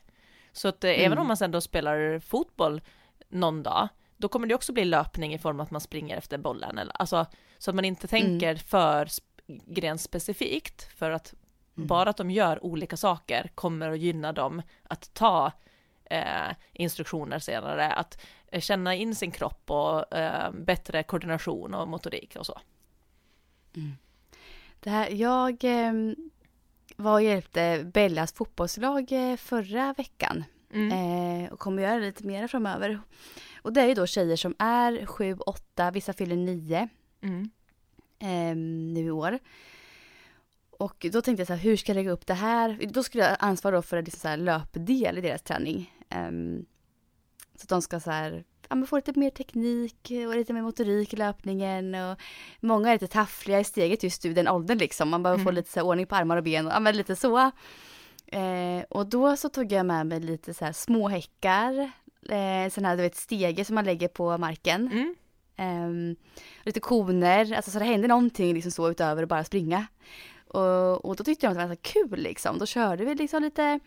Så att mm. även om man sen då spelar fotboll någon dag, då kommer det också bli löpning i form av att man springer efter bollen. Eller, alltså, så att man inte tänker mm. för sp- gren specifikt för att mm. bara att de gör olika saker kommer att gynna dem att ta Eh, instruktioner senare att eh, känna in sin kropp och eh, bättre koordination och motorik och så. Mm. Det här, jag eh, var och hjälpte Bellas fotbollslag eh, förra veckan mm. eh, och kommer göra lite mer framöver. Och det är ju då tjejer som är sju, åtta, vissa fyller nio mm. eh, nu i år. Och då tänkte jag så här, hur ska jag lägga upp det här? Då skulle jag ansvara då för en liksom så här löpdel i deras träning. Eh, så att de ska så här, ja, men få lite mer teknik och lite mer motorik i löpningen. Och många är lite taffliga i steget just i den åldern liksom. Man behöver mm. få lite så här ordning på armar och ben och ja, men lite så. Eh, och då så tog jag med mig lite så här små häckar. Eh, sån här, du vet, stege som man lägger på marken. Mm. Eh, lite koner. Alltså så det hände någonting liksom så utöver att bara springa. Och, och då tyckte jag att det var så kul liksom. Då körde vi liksom lite...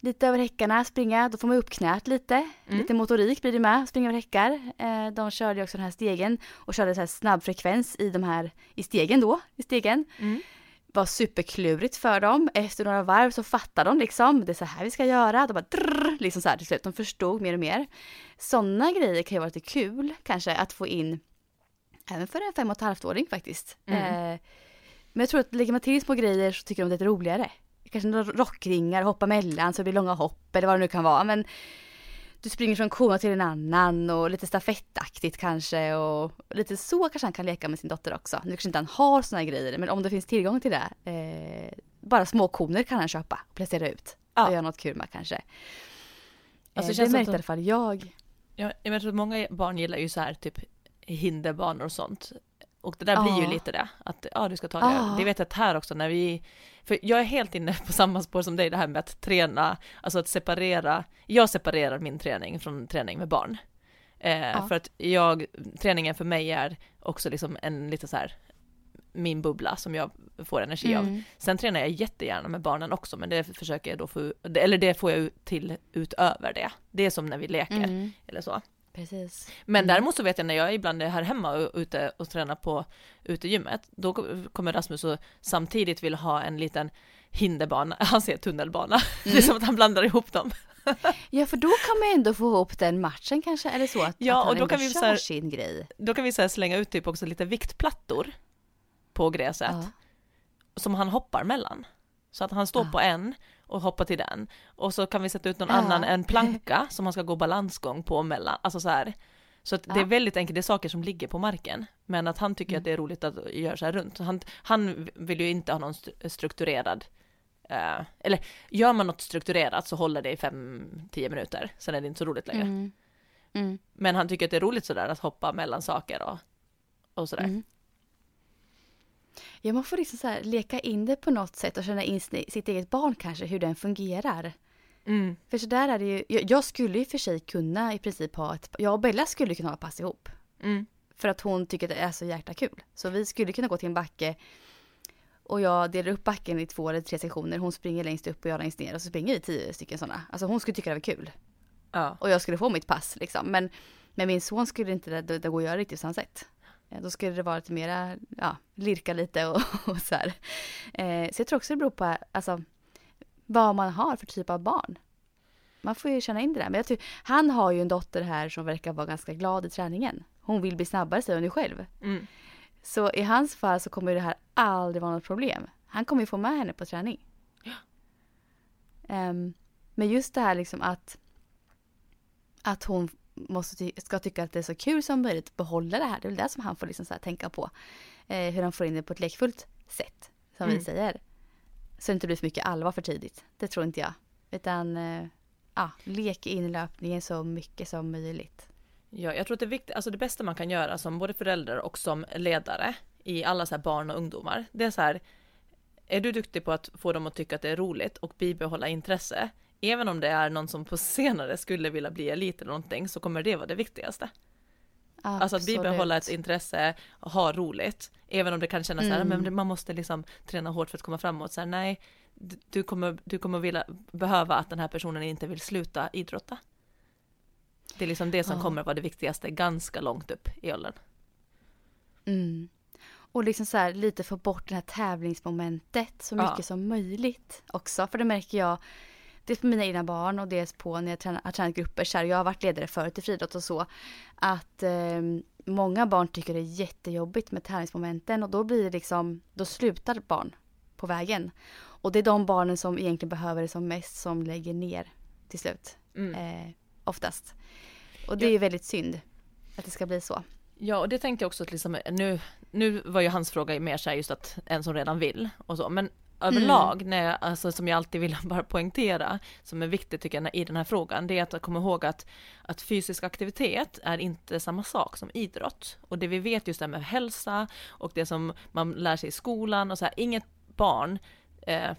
Lite över häckarna, springa. Då får man upp knät lite. Mm. Lite motorik blir det med, springa över häckar. Eh, de körde också den här stegen. Och körde så här snabb frekvens i, de här, i stegen då. I stegen. Mm. Var superklurigt för dem. Efter några varv så fattade de liksom. Det är så här vi ska göra. De bara drrr, liksom så här till slut. De förstod mer och mer. Sådana grejer kan ju vara lite kul. Kanske att få in. Även för en fem och ett halvt-åring faktiskt. Mm. Eh, men jag tror att lägger man till små grejer så tycker de det är lite roligare. Kanske några rockringar, hoppa mellan så det blir långa hopp eller vad det nu kan vara. Men du springer från kona till en annan och lite stafettaktigt kanske. Och lite så kanske han kan leka med sin dotter också. Nu kanske inte han har såna grejer, men om det finns tillgång till det. Eh, bara små koner kan han köpa och placera ut. Ja. Och göra något kul med kanske. Alltså, eh, det, det märkte i alla fall jag. Ja, jag tror att många barn gillar ju så här typ hinderbanor och sånt. Och det där ah. blir ju lite det. Att ja, ah, du ska ta det. Ah. Det vet jag här också när vi... För jag är helt inne på samma spår som dig. Det här med att träna. Alltså att separera. Jag separerar min träning från träning med barn. Eh, ah. För att jag... Träningen för mig är också liksom en lite så här... Min bubbla som jag får energi mm. av. Sen tränar jag jättegärna med barnen också. Men det försöker jag då få... Eller det får jag till utöver det. Det är som när vi leker. Mm. Eller så. Precis. Men däremot så vet jag när jag ibland är här hemma och ute och tränar på utegymmet, då kommer Rasmus och samtidigt vill ha en liten hinderbana, han säger tunnelbana. Mm. Det är som att han blandar ihop dem. Ja, för då kan man ändå få ihop den matchen kanske, eller så att, ja, att han och då kan vi så här, sin grej. Då kan vi så här slänga ut typ också lite viktplattor på gräset ja. Som han hoppar mellan. Så att han står ja. På en och hoppar till den. Och så kan vi sätta ut någon ja. Annan, en planka som han ska gå balansgång på mellan. Alltså så här. Så att ja. Det är väldigt enkelt, det är saker som ligger på marken. Men att han tycker mm. att det är roligt att göra så här runt. Han, han vill ju inte ha någon strukturerad... Eh, eller gör man något strukturerat så håller det i fem till tio minuter. Sen är det inte så roligt längre. Mm. Mm. Men han tycker att det är roligt sådär att hoppa mellan saker och, och sådär. Mm. Ja, man får liksom så här leka in det på något sätt och känna in sitt eget barn kanske, hur den fungerar. Mm. För så där är det ju, jag, jag skulle ju för sig kunna i princip ha ett, jag och Bella skulle kunna ha ett pass ihop. Mm. För att hon tycker att det är så jäkla kul. Så vi skulle kunna gå till en backe och jag delar upp backen i två eller tre sektioner. Hon springer längst upp och jag längst ner och så springer vi tio stycken sådana. Alltså hon skulle tycka det var kul. Ja. Och jag skulle få mitt pass liksom. Men, men min son skulle inte det, det går att göra riktigt på samma sätt. Då skulle det vara lite mera, ja, lirka lite och, och så här. Eh, så jag tror också det beror på alltså, vad man har för typ av barn. Man får ju känna in det där. Men jag tror, han har ju en dotter här som verkar vara ganska glad i träningen. Hon vill bli snabbare, säger hon ju själv. Mm. Så i hans fall så kommer det här aldrig vara något problem. Han kommer ju få med henne på träning. Ja. Eh, men just det här liksom att, att hon... måste ty- ska tycka att det är så kul som möjligt, behålla det här. Det är väl det som han får liksom så här tänka på. Eh, hur han får in det på ett lekfullt sätt, som mm. vi säger. Så det inte blir för mycket allvar för tidigt. Det tror inte jag. Utan eh, ah, lek in löpningen så mycket som möjligt. Ja, jag tror att det är viktigt, alltså det bästa man kan göra som både förälder och som ledare i alla så här barn och ungdomar, det är så här, är du duktig på att få dem att tycka att det är roligt och bibehålla intresse? Även om det är någon som på senare skulle vilja bli elit eller någonting så kommer det vara det viktigaste. Absolut. Alltså att bibehålla ett intresse och ha roligt. Även om det kan kännas mm. så här, men man måste liksom träna hårt för att komma framåt. Så här, nej, du kommer, du kommer vilja, behöva att den här personen inte vill sluta idrotta. Det är liksom det som oh. kommer vara det viktigaste ganska långt upp i åldern. Mm. Och liksom så här, lite få bort det här tävlingsmomentet så mycket ja. Som möjligt också. För det märker jag... Dels på mina egna barn och dels på när jag tränar, har tränat grupper. Så här, jag har varit ledare förut i friidrott och så. Att eh, många barn tycker det är jättejobbigt med tävlingsmomenten. Och då blir det liksom, då slutar barn på vägen. Och det är de barnen som egentligen behöver det som mest som lägger ner till slut. Mm. Eh, oftast. Och det är ju väldigt synd att det ska bli så. Ja, och det tänkte jag också att liksom, nu, nu var ju hans fråga mer så här just att en som redan vill och så. Men överlag, mm. när jag, alltså, som jag alltid vill bara poängtera, som är viktigt tycker jag i den här frågan, det är att komma ihåg att, att fysisk aktivitet är inte samma sak som idrott. Och det vi vet just det här med hälsa och det som man lär sig i skolan och så här, inget barn eh,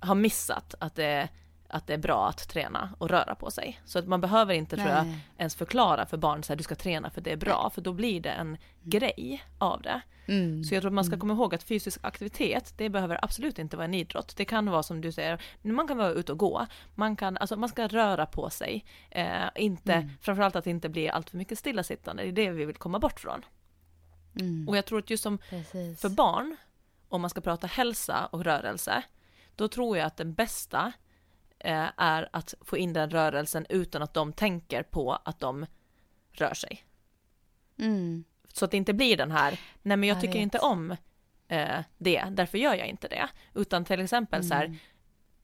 har missat att det, att det är bra att träna och röra på sig. Så att man behöver inte, tror jag, ens förklara för barn så här, du ska träna för det är bra, för då blir det en mm. grej av det. Mm. Så jag tror att man ska komma ihåg att fysisk aktivitet, det behöver absolut inte vara en idrott. Det kan vara som du säger, man kan vara ute och gå, man kan, alltså man ska röra på sig, eh, inte, mm. framförallt att det inte blir allt för mycket stillasittande, det är det vi vill komma bort från. Mm. Och jag tror att just som Precis. För barn, om man ska prata hälsa och rörelse, då tror jag att den bästa eh, är att få in den rörelsen utan att de tänker på att de rör sig. Mm. Så att det inte blir den här, nej men jag, jag tycker vet. inte om eh, det, därför gör jag inte det. Utan till exempel mm. så här,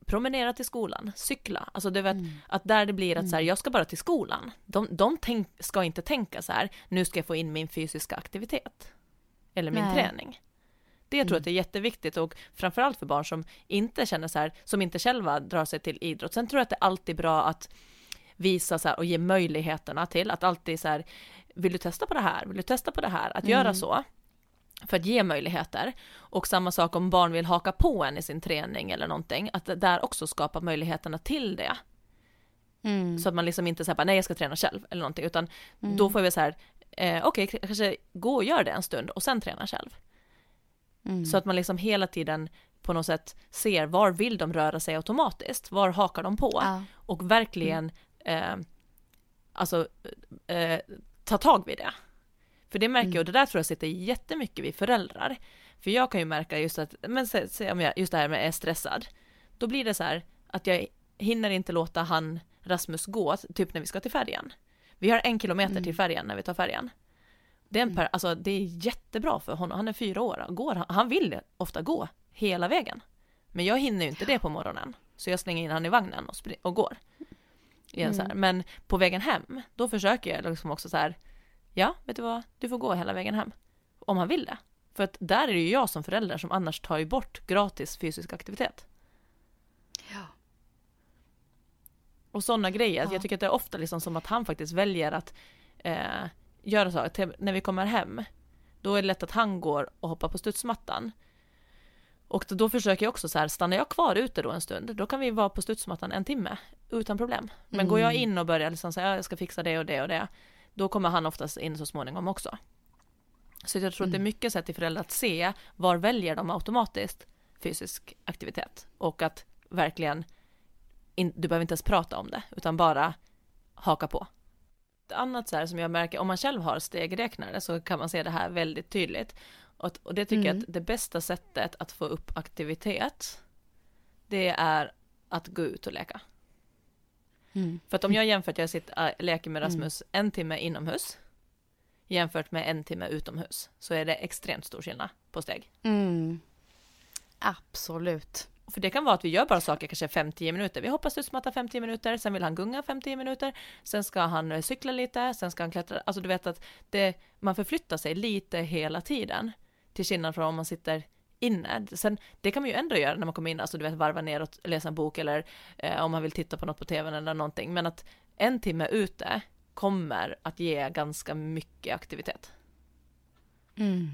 promenera till skolan, cykla. Alltså du vet, mm. att där det blir att mm. så här, jag ska bara till skolan. De, de tänk, ska inte tänka så här, nu ska jag få in min fysiska aktivitet. Eller min nej. träning. Det jag tror mm. att det är jätteviktigt, och framförallt för barn som inte känner så här, som inte själva drar sig till idrott. Sen tror jag att det är alltid bra att visa så här, och ge möjligheterna till att alltid så här, vill du testa på det här? Vill du testa på det här? Att mm. göra så för att ge möjligheter. Och samma sak om barn vill haka på en i sin träning eller någonting, att där också skapa möjligheterna till det. Mm. Så att man liksom inte säger nej jag ska träna själv eller någonting, utan mm. då får vi så här eh, okej okay, kanske gå och gör det en stund och sen träna själv. Mm. Så att man liksom hela tiden på något sätt ser var vill de röra sig automatiskt, var hakar de på ja. och verkligen mm. eh, alltså eh, ta tag vid det. För det märker mm. jag, och det där tror jag sitter jättemycket vid föräldrar. För jag kan ju märka just att, men se, se om jag just det här med är stressad, då blir det så här att jag hinner inte låta han Rasmus gå typ när vi ska till färjan. Vi har en kilometer mm. till färjan när vi tar färjan. Det är, en per, alltså, det är jättebra för honom. Han är fyra år och går, han vill ofta gå hela vägen. Men jag hinner ju inte det på morgonen. Så jag slänger in han i vagnen och, spring, och går. Mm. Så här. Men på vägen hem, då försöker jag liksom också så här, ja, vet du vad, du får gå hela vägen hem om han vill det. För att där är det ju jag som förälder som annars tar ju bort gratis fysisk aktivitet. Ja. Och sådana grejer. Ja. Jag tycker att det är ofta liksom som att han faktiskt väljer att eh, göra så att när vi kommer hem, då är det lätt att han går och hoppar på studsmattan. Och då försöker jag också så här, stannar jag kvar ute då en stund, då kan vi vara på studsmattan en timme utan problem. Men mm. går jag in och börjar liksom säga, jag ska fixa det och det och det, då kommer han oftast in så småningom också. Så jag tror mm. att det är mycket sätt till föräldrar att se var väljer de automatiskt fysisk aktivitet. Och att verkligen, in, du behöver inte ens prata om det, utan bara haka på. Ett annat så här som jag märker, om man själv har stegräknare så kan man se det här väldigt tydligt. Och, och det tycker mm. jag att det bästa sättet att få upp aktivitet, det är att gå ut och leka. Mm. För att om jag jämför att jag sitter, leker med Rasmus mm. en timme inomhus jämfört med en timme utomhus, så är det extremt stor skillnad på steg. Mm. Absolut. För det kan vara att vi gör bara saker kanske fem till tio minuter. Vi hoppas studsmatta fem till tio minuter, sen vill han gunga fem till tio minuter, sen ska han cykla lite, sen ska han klättra. Alltså du vet att det, man förflyttar sig lite hela tiden, till skillnad från om man sitter inne. Sen, det kan man ju ändå göra när man kommer in, alltså du vet varva ner och läsa en bok eller eh, om man vill titta på något på tvn eller någonting. Men att en timme ute kommer att ge ganska mycket aktivitet. Mm.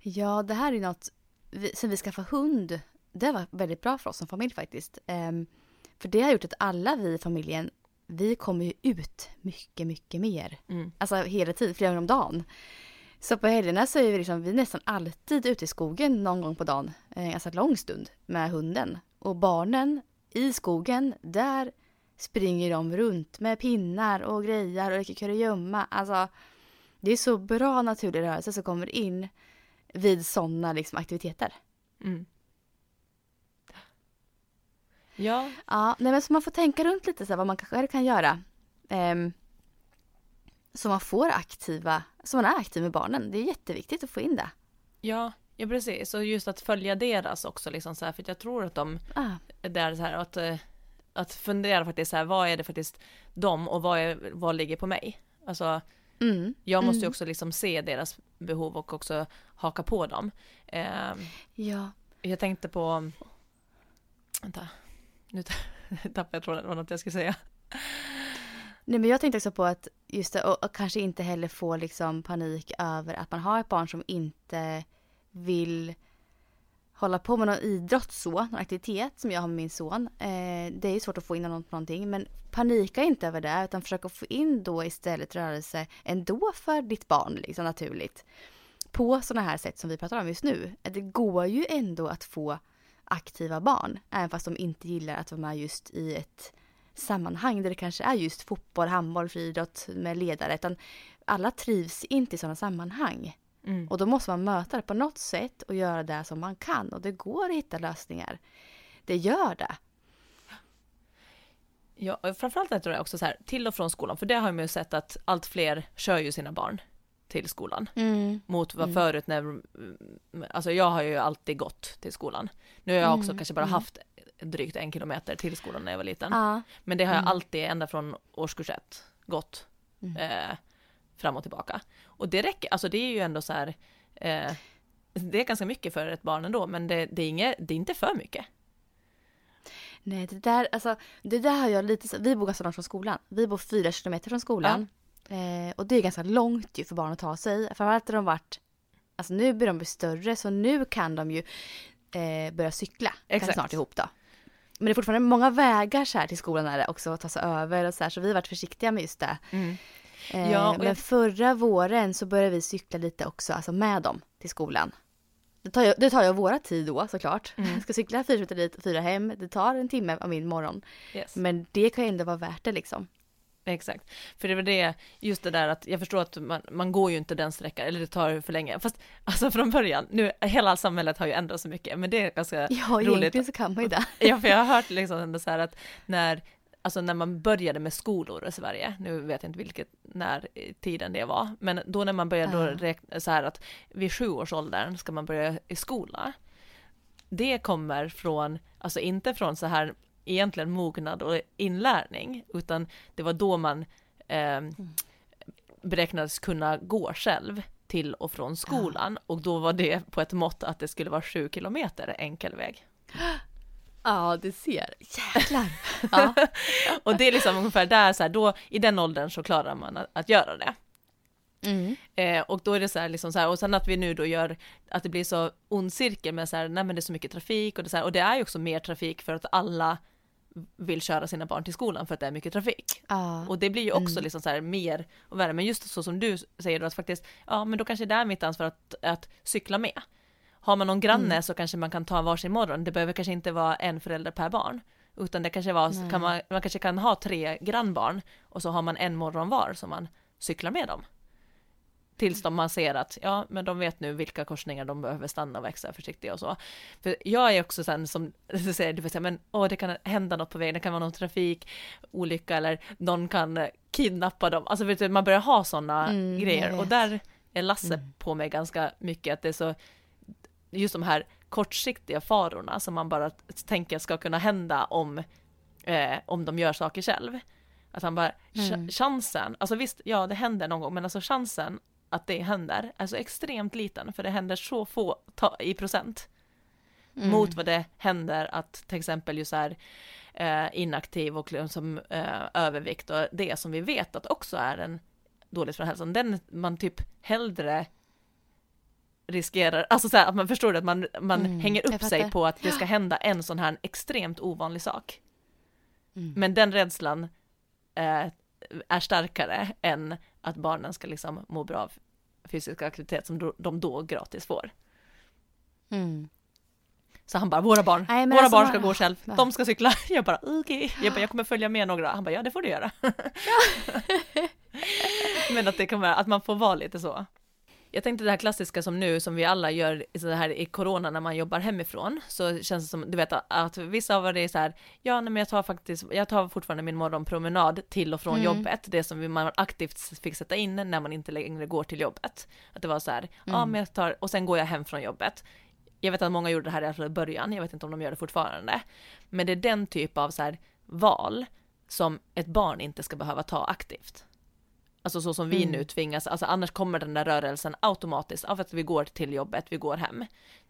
Ja, det här är något vi, sen vi skaffade hund, det var väldigt bra för oss som familj faktiskt. Um, för det har gjort att alla vi i familjen, vi kommer ju ut mycket, mycket mer. Mm. Alltså hela tiden, flera gånger om dagen. Så på helgerna så är vi, liksom, vi är nästan alltid ute i skogen någon gång på dagen. Alltså en lång stund med hunden. Och barnen i skogen, där springer de runt med pinnar och grejer och leker kurragömma. Alltså det är så bra naturlig rörelse som kommer in vid sådana liksom, aktiviteter. Mm. Ja. Ja, nej, men så man får tänka runt lite så här, vad man kanske kan göra. Um, Så man får aktiva, så man är aktiv med barnen. Det är jätteviktigt att få in det. Ja, ja precis. Och just att följa deras också. Liksom så här, för jag tror att de ah. där så här, att, att fundera faktiskt så här, vad är det faktiskt dem och vad, är, vad ligger på mig? Alltså, mm. jag måste ju mm. också liksom se deras behov och också haka på dem. Eh, ja. Jag tänkte på... Vänta, nu tappade jag tråden, det var något jag skulle säga. Nej, men jag tänkte också på att just det, och, och kanske inte heller få liksom panik över att man har ett barn som inte vill hålla på med någon idrott, så, någon aktivitet som jag har med min son. Eh, det är ju svårt att få in något, någonting, men panika inte över det, utan försöka få in då istället rörelse ändå för ditt barn liksom naturligt. På sådana här sätt som vi pratar om just nu. Det går ju ändå att få aktiva barn, även fast de inte gillar att vara med just i ett sammanhang där det kanske är just fotboll, handboll, friidrott med ledare, utan alla trivs inte i sådana sammanhang. Mm. Och då måste man möta det på något sätt och göra det som man kan. Och det går att hitta lösningar. Det gör det. Ja, och framförallt jag tror jag också så här, till och från skolan. För det har man ju sett att allt fler kör ju sina barn till skolan. Mm. Mot vad mm. förut när... Alltså jag har ju alltid gått till skolan. Nu har jag också mm. kanske bara mm. haft drygt en kilometer till skolan när jag var liten. Ah. Men det har jag mm. alltid ända från årskurs ett gått. Mm. Eh, fram och tillbaka. Och det räcker, alltså det är ju ändå så här, eh, det är ganska mycket för ett barn ändå, men det, det, är, inget, det är inte för mycket. Nej, det där, alltså, det där har jag lite, vi bor ganska långt från skolan. Vi bor fyra kilometer från skolan. Ja. Eh, och det är ganska långt ju för barn att ta sig. Framförallt har de varit, alltså nu blir de bli större, så nu kan de ju eh, börja cykla. Exakt. Snart ihop då. Men det är fortfarande många vägar så här till skolan är det också att ta sig över och så här, så vi har varit försiktiga med just det. Mm. Eh, ja, men jag... förra våren så började vi cykla lite också, alltså med dem till skolan. Det tar jag, det tar jag våra tid då såklart. Mm. Jag ska cykla fyra minuter dit, fyra hem. Det tar en timme av min morgon. Yes. Men det kan ju ändå vara värt det liksom. Exakt. För det var det, just det där att jag förstår att man, man går ju inte den sträckan, eller det tar för länge. Fast alltså från början, nu hela samhället har ju ändrat så mycket, men det är ganska ja, roligt. Ja, egentligen så kan man ju det. Ja, för jag har hört liksom ändå så här att när... Alltså när man började med skolor i Sverige, nu vet jag inte vilket, när tiden det var, men då när man började uh. räkna så här att vid sjuårsåldern ska man börja i skola. Det kommer från, alltså inte från så här egentligen mognad och inlärning, utan det var då man eh, beräknades kunna gå själv till och från skolan uh. och då var det på ett mått att det skulle vara sju kilometer enkel väg. Ja, det ser. Jäklar. Ja. Och det är liksom ungefär där, så här, då, i den åldern så klarar man att, att göra det. Mm. Eh, och då är det så här, liksom så här, och sen att vi nu då gör att det blir så ond cirkel med så här, nej men det är så mycket trafik och det, så här, och det är ju också mer trafik för att alla vill köra sina barn till skolan för att det är mycket trafik. Ah. Och det blir ju också mm. liksom så här mer och värre, men just så som du säger då att faktiskt, ja men då kanske det är mitt ansvar att, att cykla med. Har man någon granne mm. så kanske man kan ta varsin morgon. Det behöver kanske inte vara en förälder per barn. Utan det kanske var, kan man, man kanske kan ha tre grannbarn. Och så har man en morgon var som man cyklar med dem. Tills de man ser att ja, men de vet nu vilka korsningar de behöver stanna och växa försiktiga och så. För jag är också sen som du säger, du säga, men åh, det kan hända något på vägen. Det kan vara någon trafikolycka eller någon kan kidnappa dem. Alltså vet du, man börjar ha sådana mm, grejer. Och där är Lasse mm. på mig ganska mycket att det är så... Just de här kortsiktiga farorna som man bara tänker ska kunna hända om, eh, om de gör saker själv. Att han bara, mm. ch- chansen, alltså visst, ja det händer någon gång, men alltså chansen att det händer är så extremt liten, för det händer så få ta- i procent mm. mot vad det händer att till exempel just så här, eh, inaktiv och liksom, eh, övervikt och det som vi vet att också är en dåligt för hälsan. Den man typ hellre riskerar, alltså så här, att man förstår att man, man mm, hänger upp sig på att det ska hända en sån här extremt ovanlig sak. Mm. Men den rädslan eh, är starkare än att barnen ska liksom må bra av fysisk aktivitet som de då gratis får. Mm. Så han bara, våra barn, Nej, våra alltså, barn ska man... gå själv, ja. De ska cykla. Jag bara, okay. jag bara, jag kommer följa med några. Han bara, ja det får du göra. Men att, det kommer, att man får vara lite så. Jag tänkte det här klassiska som nu, som vi alla gör så här i corona när man jobbar hemifrån, så känns det som, du vet, att vissa av det är så här, ja nej, men jag tar faktiskt, jag tar fortfarande min morgonpromenad till och från mm. jobbet, det som man aktivt fick sätta in när man inte längre går till jobbet. Att det var så här, mm. ja men jag tar, och sen går jag hem från jobbet. Jag vet att många gjorde det här i början, jag vet inte om de gör det fortfarande. Men det är den typ av så här val som ett barn inte ska behöva ta aktivt. Alltså så som vi mm. nu tvingas. Alltså annars kommer den där rörelsen automatiskt av att vi går till jobbet, vi går hem.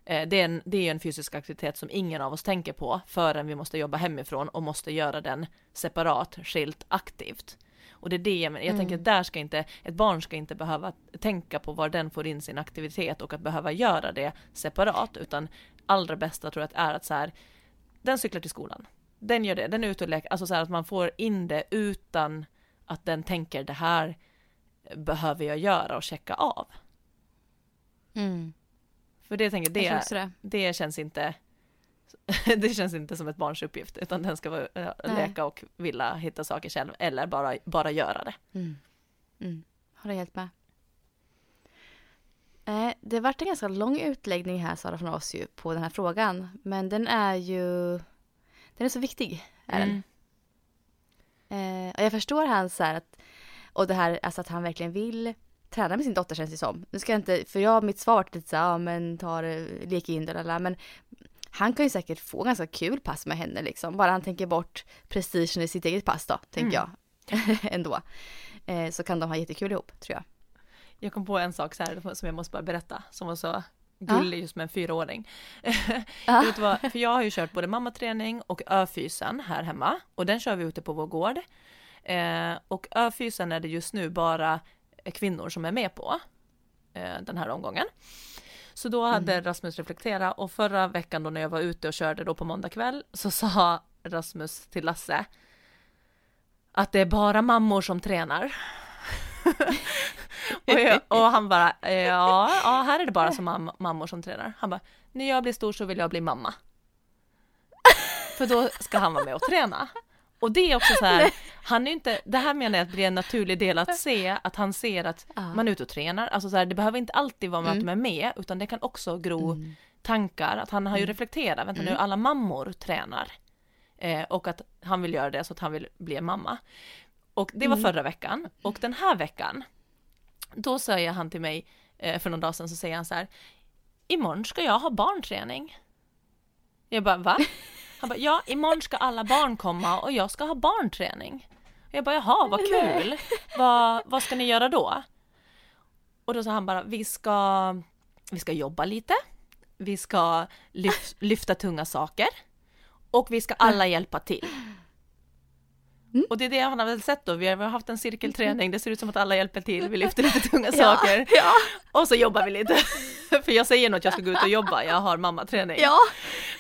Eh, det är en, det är en fysisk aktivitet som ingen av oss tänker på förrän vi måste jobba hemifrån och måste göra den separat, skilt, aktivt. Och det är det jag menar. Jag mm. tänker att där ska inte, ett barn ska inte behöva tänka på var den får in sin aktivitet och att behöva göra det separat. Utan allra bästa tror jag är att så här, den cyklar till skolan. Den gör det, den är ute och leker. Alltså så här att man får in det utan att den tänker det här behöver jag göra och checka av. Mm. För det jag tänker, det, jag det. det känns inte det känns inte som ett barns uppgift, utan den ska vara, äh, leka och vilja hitta saker själv eller bara, bara göra det. Mm. Mm. Har du helt med? Eh, det har varit en ganska lång utläggning här, Sara, från oss ju, på den här frågan. Men den är ju den är så viktig, är mm. den. Eh, och jag förstår han så här att, och det här, alltså att han verkligen vill träna med sin dotter, känns det som. Nu ska jag inte, för jag, mitt svar är lite så här, ja men tar, leker in det, men han kan ju säkert få ganska kul pass med henne liksom. Bara han tänker bort prestigen i sitt eget pass då, tänker mm. jag. Ändå. Eh, så kan de ha jättekul ihop, tror jag. Jag kom på en sak så här som jag måste bara berätta, som var så gullig ah. just med en fyraåring. ah. Det var, för jag har ju kört både mammaträning och öfysen här hemma. Och den kör vi ute på vår gård. Eh, och öfysen är det just nu bara kvinnor som är med på eh, den här omgången. Så då hade mm. Rasmus reflektera, och förra veckan då när jag var ute och körde då på måndag kväll så sa Rasmus till Lasse att det är bara mammor som tränar. och, jag, och han bara, ja, ja här är det bara som mam- mammor som tränar. Han bara, när jag blir stor så vill jag bli mamma. För då ska han vara med och träna. Och det är också så här, han är inte, det här menar jag att bli en naturlig del att se, att han ser att ah. man är ute och tränar. Alltså så här, det behöver inte alltid vara med mm. att de är med, utan det kan också gro mm. tankar. Att han har ju reflekterat, vänta mm. nu, alla mammor tränar. Eh, och att han vill göra det så att han vill bli mamma. Och det var mm. förra veckan. Och den här veckan, då säger han till mig eh, för någon dag sedan, så säger han så här, imorgon ska jag ha barnträning. Jag bara, va? Han bara, ja, imorgon ska alla barn komma och jag ska ha barnträning. Och jag bara, jaha, vad kul. Vad, vad ska ni göra då? Och då sa han bara, vi ska, vi ska jobba lite. Vi ska lyf, lyfta tunga saker. Och vi ska alla hjälpa till. Mm. Och det är det han har väl sett då. Vi har haft en cirkelträning. Det ser ut som att alla hjälper till. Vi lyfter lite tunga ja, saker. Ja. Och så jobbar vi lite. För jag säger nog att jag ska gå ut och jobba. Jag har mammaträning. Ja.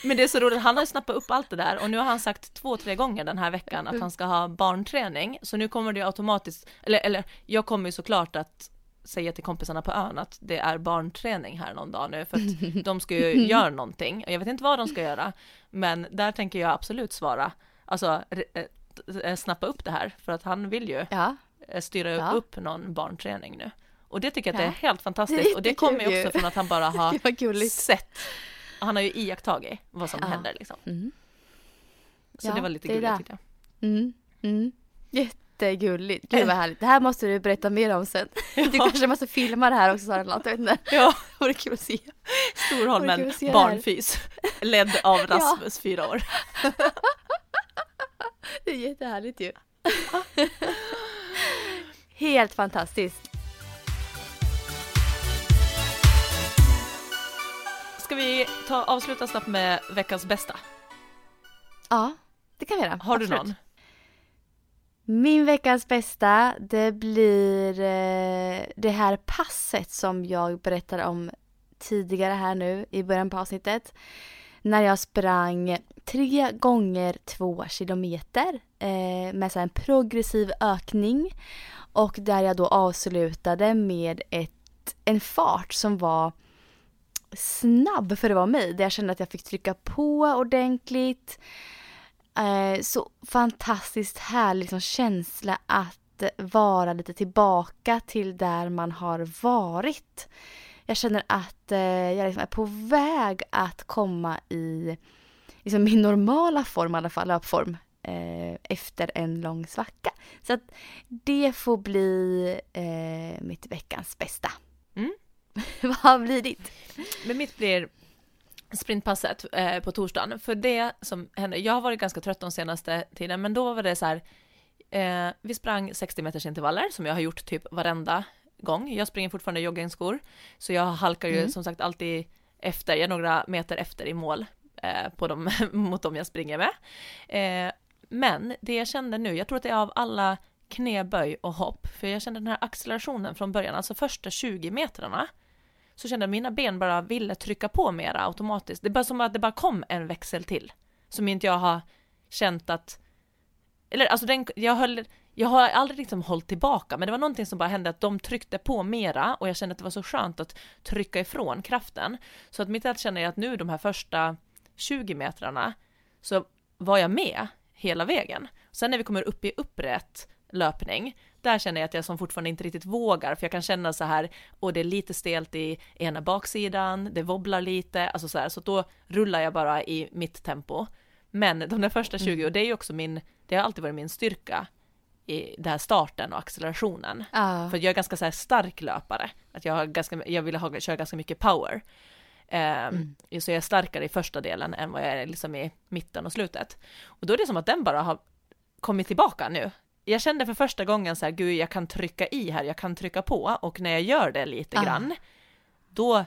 Men det är så roligt. Han har ju snappat upp allt det där. Och nu har han sagt två, tre gånger den här veckan att han ska ha barnträning. Så nu kommer det ju automatiskt. Eller, eller jag kommer ju såklart att säga till kompisarna på ön att det är barnträning här någon dag nu. För att de ska ju göra någonting. Och jag vet inte vad de ska göra. Men där tänker jag absolut svara. Alltså... snappa upp det här, för att han vill ju ja. styra ja. upp någon barnträning nu. Och det tycker jag att ja. det är helt fantastiskt. Det är och det kommer ju också från att han bara har sett. Han har ju iakttagit vad som ja. händer liksom. Mm. Så ja, det var lite gulligt, tycker jag. Mm. Mm. Jättegulligt. Gud vad härligt. Det här måste du berätta mer om sen. Ja. Du kanske måste filma det här också, Sara. Jag vet inte. Ja, vore kul att se. Storholmen, att se barnfys. Ledd av Rasmus, ja. fyra år. Det är jättehärligt ju. Helt fantastiskt. Ska vi ta avsluta snabbt med veckans bästa? Ja, det kan vi göra. Har Absolut. du någon? Min veckans bästa, det blir det här passet som jag berättade om tidigare här nu i början på avsnittet. När jag sprang tre gånger två kilometer eh, med så en progressiv ökning. Och där jag då avslutade med ett, en fart som var snabb för det var mig. Där jag kände att jag fick trycka på ordentligt. Eh, så fantastiskt härlig liksom, känsla att vara lite tillbaka till där man har varit. Jag känner att eh, jag liksom är på väg att komma i liksom min normala form, i alla fall löpform, eh, efter en lång svacka. Så att det får bli eh, mitt veckans bästa. Mm. Vad blir ditt? Men mitt blir sprintpasset eh, på torsdagen. För det som hände, jag har varit ganska trött de senaste tiden, men då var det så här, eh, vi sprang sextio meters intervaller som jag har gjort typ varenda gång. Jag springer fortfarande i joggingskor, så jag halkar ju mm. som sagt alltid efter, jag är några meter efter i mål eh, på dem, mot dem jag springer med. Eh, men det jag kände nu, jag tror att det är av alla knäböj och hopp, för jag kände den här accelerationen från början, alltså första tjugo metrarna, så kände jag att mina ben bara ville trycka på mera automatiskt. Det är bara som att det bara kom en växel till, som inte jag har känt att, eller alltså den, jag höll, jag har aldrig liksom hållit tillbaka, men det var någonting som bara hände att de tryckte på mera, och jag kände att det var så skönt att trycka ifrån kraften. Så att mitt allt känner jag att nu de här första tjugo metrarna så var jag med hela vägen. Sen när vi kommer upp i upprätt löpning, där känner jag att jag som fortfarande inte riktigt vågar, för jag kan känna så här, och det är lite stelt i ena baksidan, det wobblar lite, alltså så här, så då rullar jag bara i mitt tempo. Men de där första tjugo, och det är ju också min, det har alltid varit min styrka i den här starten och accelerationen. Uh. För jag är ganska så här stark löpare, att jag har ganska, jag vill ha, köra ganska mycket power. Um, mm. Så jag är starkare i första delen än vad jag är liksom i mitten och slutet. Och då är det som att den bara har kommit tillbaka nu. Jag kände för första gången så här, gud, jag kan trycka i här, jag kan trycka på, och när jag gör det lite ah. grann, då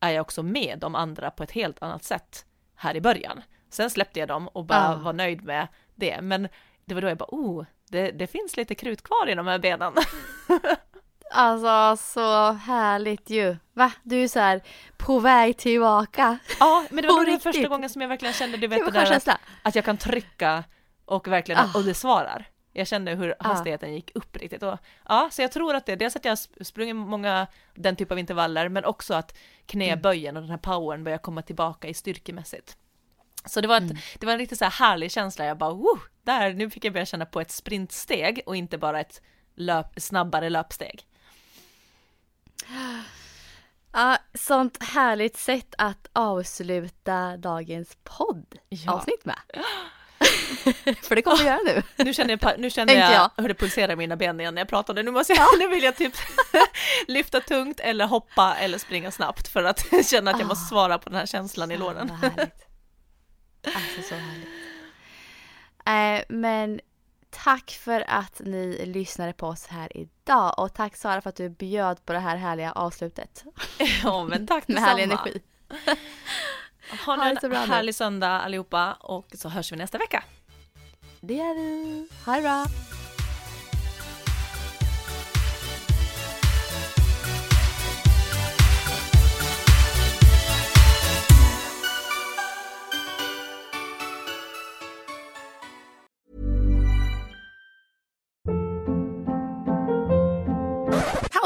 är jag också med de andra på ett helt annat sätt här i början. Sen släppte jag dem och bara ah. var nöjd med det, men det var då jag bara, oh, det, det finns lite krut kvar i de här benen. Alltså, så härligt ju. Va? Du är så här på väg tillbaka. Ja, men det var den första gången som jag verkligen kände, du vet det, det där att, att jag kan trycka och verkligen, ah. och det svarar. Jag kände hur hastigheten ah. gick upp riktigt. Och, ja, så jag tror att det är dels att jag sprungit många den typ av intervaller, men också att knäböjen och den här powern börjar komma tillbaka i styrkemässigt. Så det var, ett, mm. det var en riktigt så här härlig känsla. Jag bara, wow, där, nu fick jag börja känna på ett sprintsteg och inte bara ett löp, snabbare löpsteg. Ja, sånt härligt sätt att avsluta dagens poddavsnitt med. Ja. För det kommer vi göra nu. Nu känner jag, nu känner jag hur det pulserar i mina ben igen när jag pratade. Nu, måste jag, ja. nu vill jag typ lyfta tungt eller hoppa eller springa snabbt för att känna att jag oh. måste svara på den här känslan i låren. Alltså, så härligt. Eh, men tack för att ni lyssnade på oss här idag. Och tack Sara för att du bjöd på det här härliga avslutet. Ja, men tack med härlig energi. Ha, ha en så bra härlig nu. Söndag allihopa, och så hörs vi nästa vecka. Det gör vi. Ha det bra.